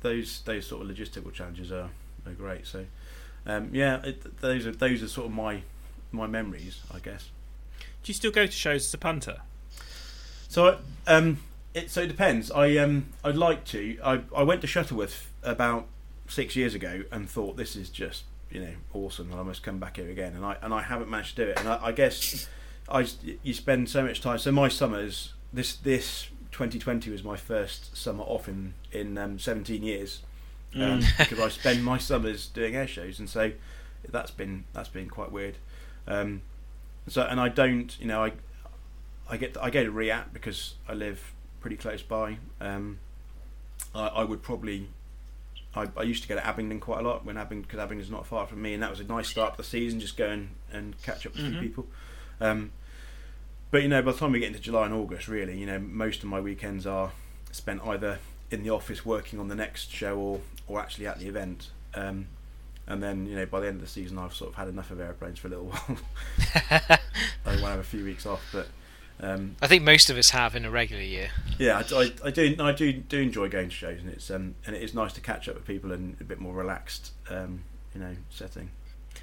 those sort of logistical challenges are great. So yeah, those are sort of my memories, I guess. Do you still go to shows as a punter? So it depends. I'd like to. I went to Shuttleworth about 6 years ago and thought, this is just, you know, awesome, and I must come back here again. And I haven't managed to do it. And I guess you spend so much time. So my summers, this 2020 was my first summer off in 17 years, because I spend my summers doing air shows, and so that's been quite weird. So, and I don't, you know, I go to RIAT because I live pretty close by. I would probably, I used to go to Abingdon quite a lot because Abingdon's not far from me, and that was a nice start to the season, just go and catch up with a few people. But you know, by the time we get into July and August, really, you know, most of my weekends are spent either in the office working on the next show or actually at the event. And then, you know, by the end of the season, I've sort of had enough of aeroplanes for a little while. I want to have a few weeks off, but I think most of us have in a regular year. Yeah, I do enjoy going to shows, and it is nice to catch up with people in a bit more relaxed, you know, setting.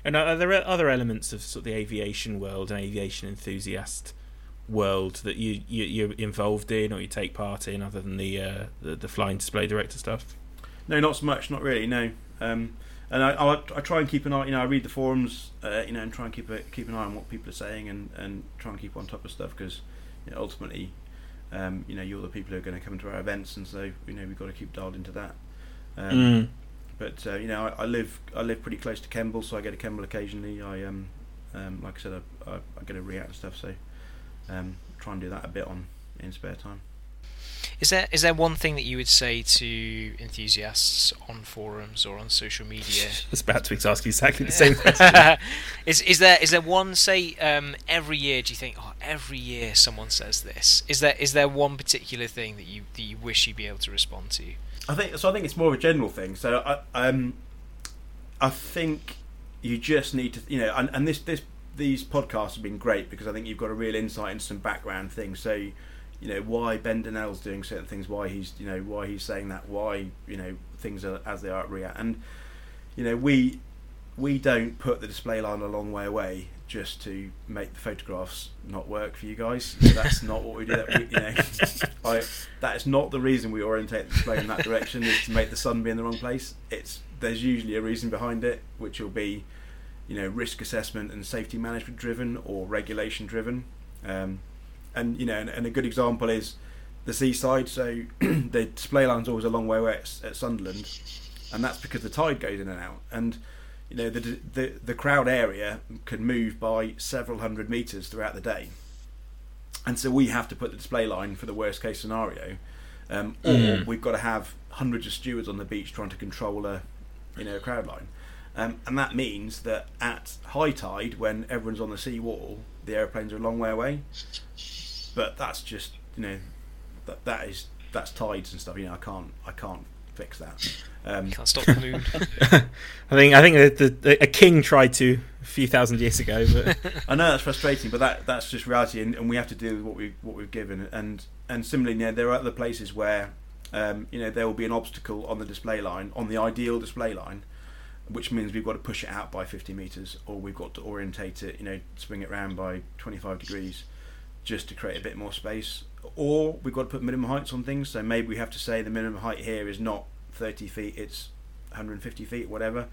And are there other elements of sort of the aviation world and aviation enthusiast world that you're involved in or you take part in, other than the flying display director stuff? No, not so much, not really. No, and I try and keep an eye. You know, I read the forums, you know, and try and keep an eye on what people are saying and try and keep on top of stuff, because, you know, ultimately, you know, you're the people who are going to come to our events, and so, you know, we've got to keep dialed into that. But you know, I live pretty close to Kemble, so I go to Kemble occasionally. Like I said, I go to RIAT and stuff, so try and do that a bit in spare time. Is there one thing that you would say to enthusiasts on forums or on social media? I was about to ask you exactly the same question. Is there one, say, every year? Do you think, every year someone says this? Is there one particular thing that you wish you'd be able to respond to? I think it's more of a general thing. So I think you just need to, you know, and these podcasts have been great because I think you've got a real insight into some background things. So, you know, why Ben Donnell's doing certain things, why he's saying that, why, you know, things are as they are at RIAT, and you know, we don't put the display line a long way away just to make the photographs not work for you guys. So that's not what we do. That is not the reason we orientate the display in that direction, is to make the sun be in the wrong place. There's usually a reason behind it, which will be, you know, risk assessment and safety management driven or regulation driven. And you know, and a good example is the seaside. So the display line's always a long way away at Sunderland, and that's because the tide goes in and out. And you know, the crowd area can move by several hundred metres throughout the day, and so we have to put the display line for the worst case scenario, or we've got to have hundreds of stewards on the beach trying to control a crowd line, and that means that at high tide, when everyone's on the sea wall, the aeroplanes are a long way away. But that's just, you know, that's tides and stuff. You know, I can't fix that. Can't stop the moon. I think a king tried to a few thousand years ago. But I know that's frustrating, but that's just reality, and we have to deal with what we've given. And similarly, you know, there are other places where, you know, there will be an obstacle on the display line, on the ideal display line, which means we've got to push it out by 50 metres, or we've got to orientate it, you know, swing it round by 25 degrees just to create a bit more space. Or we've got to put minimum heights on things, so maybe we have to say the minimum height here is not 30 feet, it's 150 feet, whatever.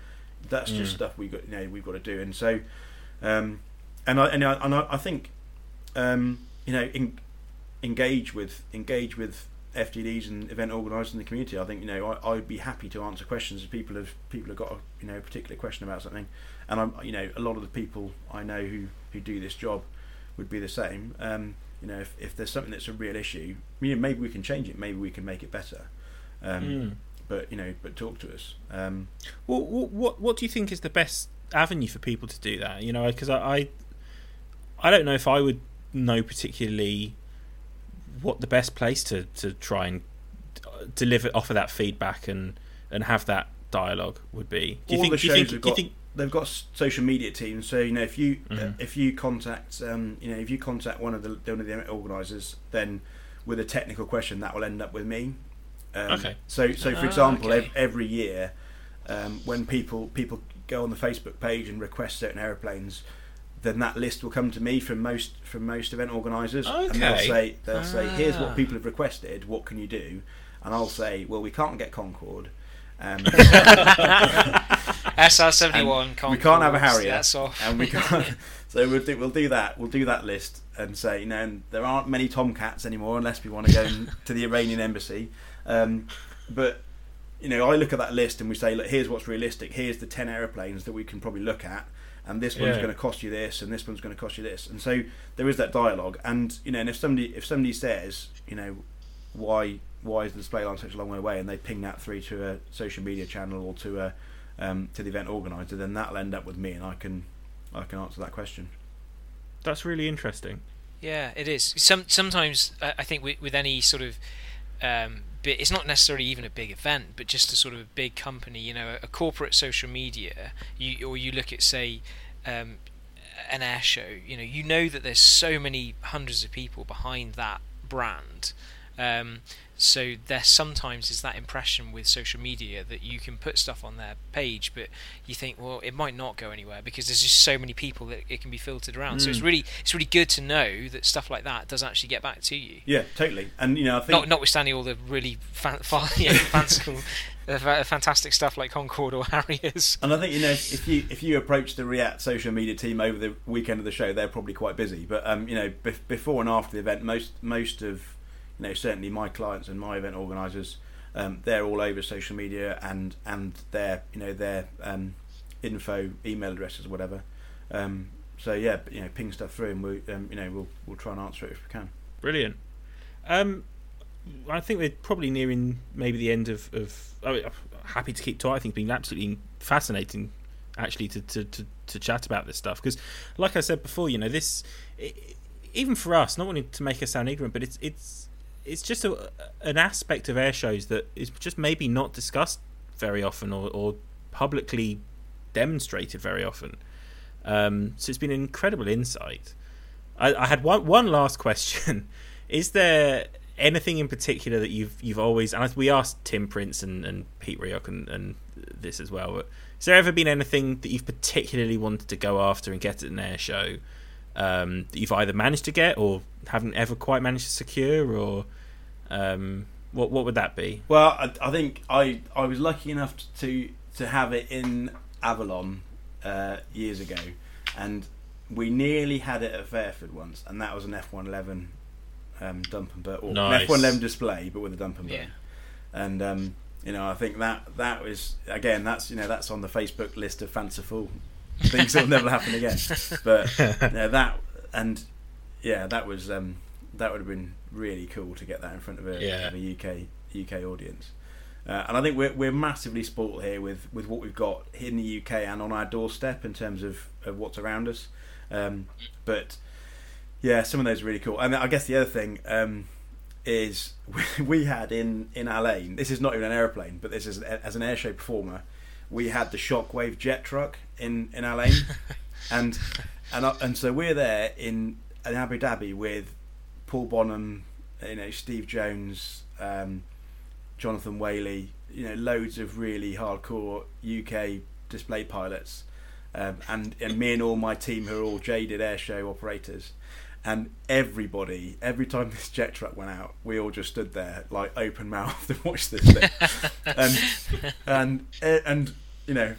That's just stuff we got. You know, we've got to do. And so, I think, you know, engage with FDDs and event organisers in the community. I think, you know, I'd be happy to answer questions if people have got a, you know, particular question about something. And I'm, you know, a lot of the people I know who do this job would be the same. You know, if there's something that's a real issue, you know, maybe we can change it. Maybe we can make it better. But, you know, talk to us. Well, what do you think is the best avenue for people to do that? You know, because I don't know if I would know particularly what the best place to try and offer that feedback and have that dialogue would be. Do you think they've got social media teams, so, you know, if you contact one of the organisers, then with a technical question, that will end up with me. Okay. So for example, every year, when people go on the Facebook page and request certain aeroplanes, then that list will come to me from most event organisers, and they'll say, here's what people have requested. What can you do? And I'll say, well, we can't get Concorde. SR71 Concorde. We can't have a Harrier. That's off. And we can't. So we'll do that. We'll do that list and say, you know, and there aren't many Tomcats anymore unless we want to go to the Iranian embassy. But, you know, I look at that list and we say, look, here's what's realistic. Here's the 10 aeroplanes that we can probably look at, and this one's going to cost you this, and this one's going to cost you this. And so there is that dialogue. And, you know, and if somebody says, you know, why is the display line such a long way away, and they ping that through to a social media channel or to the event organizer, then that'll end up with me, and I can answer that question. That's really interesting. Yeah, it is. Sometimes I think with any sort of bit, it's not necessarily even a big event, but just a sort of a big company, you know, a corporate social media, you look at, say, an air show, you know that there's so many hundreds of people behind that brand, so there sometimes is that impression with social media that you can put stuff on their page, but you think, well, it might not go anywhere because there's just so many people that it can be filtered around. So it's really good to know that stuff like that does actually get back to you. Yeah, totally. And, you know, I think notwithstanding all the really fanciful, fantastic stuff like Concorde or Harriers. And I think, you know, if you approach the RIAT social media team over the weekend of the show, they're probably quite busy. But you know, before and after the event, most of, you know, certainly my clients and my event organisers, they're all over social media and their, you know, their info, email addresses, whatever. So yeah, you know, ping stuff through, and we, you know, we'll try and answer it if we can. Brilliant. I think we're probably nearing maybe the end of. I mean, I'm happy to keep talking. I think it's been absolutely fascinating, actually, to chat about this stuff, because, like I said before, you know, this, even for us, not wanting to make us sound ignorant, but it's just an aspect of air shows that is just maybe not discussed very often or publicly demonstrated very often. So it's been an incredible insight. I had one last question. Is there anything in particular that you've always, and we asked Tim Prince and Pete Rioch and this as well, but has there ever been anything that you've particularly wanted to go after and get at an air show, that you've either managed to get or haven't ever quite managed to secure, or what would that be? Well, I think I was lucky enough to have it in Avalon years ago, and we nearly had it at Fairford once, and that was an F111 dump and burn, or nice. An F111 display, but with a dump and burn. Yeah. And you know, I think that was, again, that's, you know, that's on the Facebook list of fanciful things that will never happen again. But you know, that was that would have been really cool to get that in front of a UK audience. And I think we're massively spoilt here with what we've got here in the UK and on our doorstep in terms of what's around us. But yeah, some of those are really cool. And I guess the other thing is we had in our lane. This is not even an aeroplane, but this is as an airshow performer. We had the Shockwave jet truck in our lane, and so we're there in Abu Dhabi with Paul Bonham, you know, Steve Jones, Jonathan Whaley, you know, loads of really hardcore UK display pilots, and me and all my team who are all jaded airshow operators, and everybody, every time this jet truck went out, we all just stood there like open mouthed and watched this thing, and you know,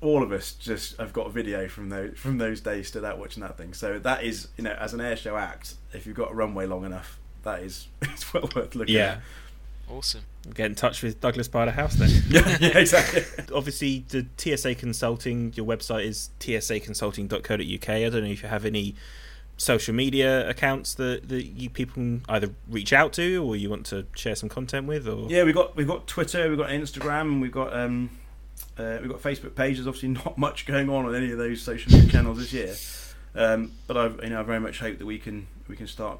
all of us just have got a video from those days stood out watching that thing. So that is, you know, as an airshow act, if you've got a runway long enough, that is, it's well worth looking at. Awesome. Get in touch with Douglas Piderhouse then. yeah, exactly. Obviously, the TSA Consulting, your website is tsaconsulting.co.uk. I don't know if you have any social media accounts that you people can either reach out to or you want to share some content with, or we've got Twitter, we've got Instagram, and we've got Facebook pages. Obviously, not much going on any of those social media channels this year, but I very much hope that we can start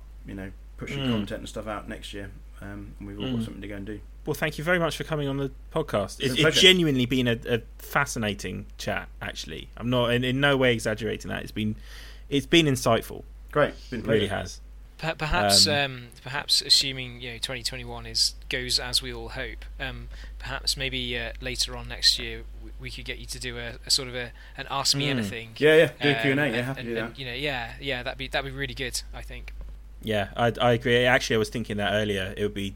pushing content and stuff out next year. And we've all got something to go and do. Well, thank you very much for coming on the podcast. It's genuinely been a fascinating chat. Actually, I'm not in no way exaggerating that. It's been insightful. Great, it really has. Perhaps assuming 2021 goes as we all hope. Perhaps maybe later on next year we could get you to do a sort of an Ask Me Anything. Yeah, do a Q&A. Happy to do that. That'd be really good, I think. Yeah, I agree. Actually, I was thinking that earlier. It would be,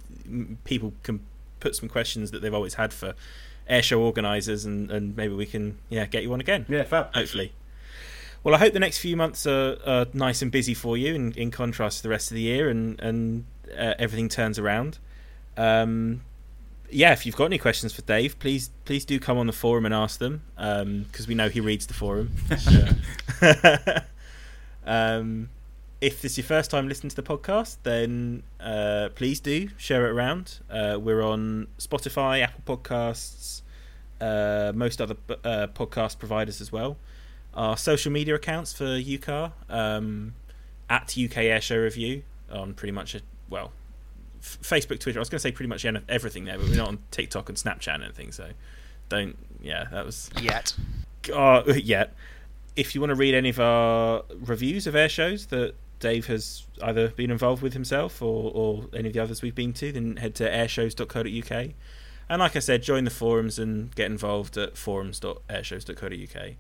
people can put some questions that they've always had for airshow organisers, and maybe we can get you on again. Yeah, fab. Hopefully. Well, I hope the next few months are nice and busy for you, in contrast to the rest of the year, and everything turns around. If you've got any questions for Dave, please do come on the forum and ask them, because we know he reads the forum. If this is your first time listening to the podcast, then please do share it around. We're on Spotify, Apple Podcasts, most other podcast providers as well. Our social media accounts for UCAR, at UK Airshow Review on pretty much, Facebook, Twitter. I was going to say pretty much everything there, but we're not on TikTok and Snapchat and anything, so don't. Yeah, that was yet. Yet. If you want to read any of our reviews of airshows that Dave has either been involved with himself or any of the others we've been to, then head to airshows.co.uk, and like I said, join the forums and get involved at forums.airshows.co.uk.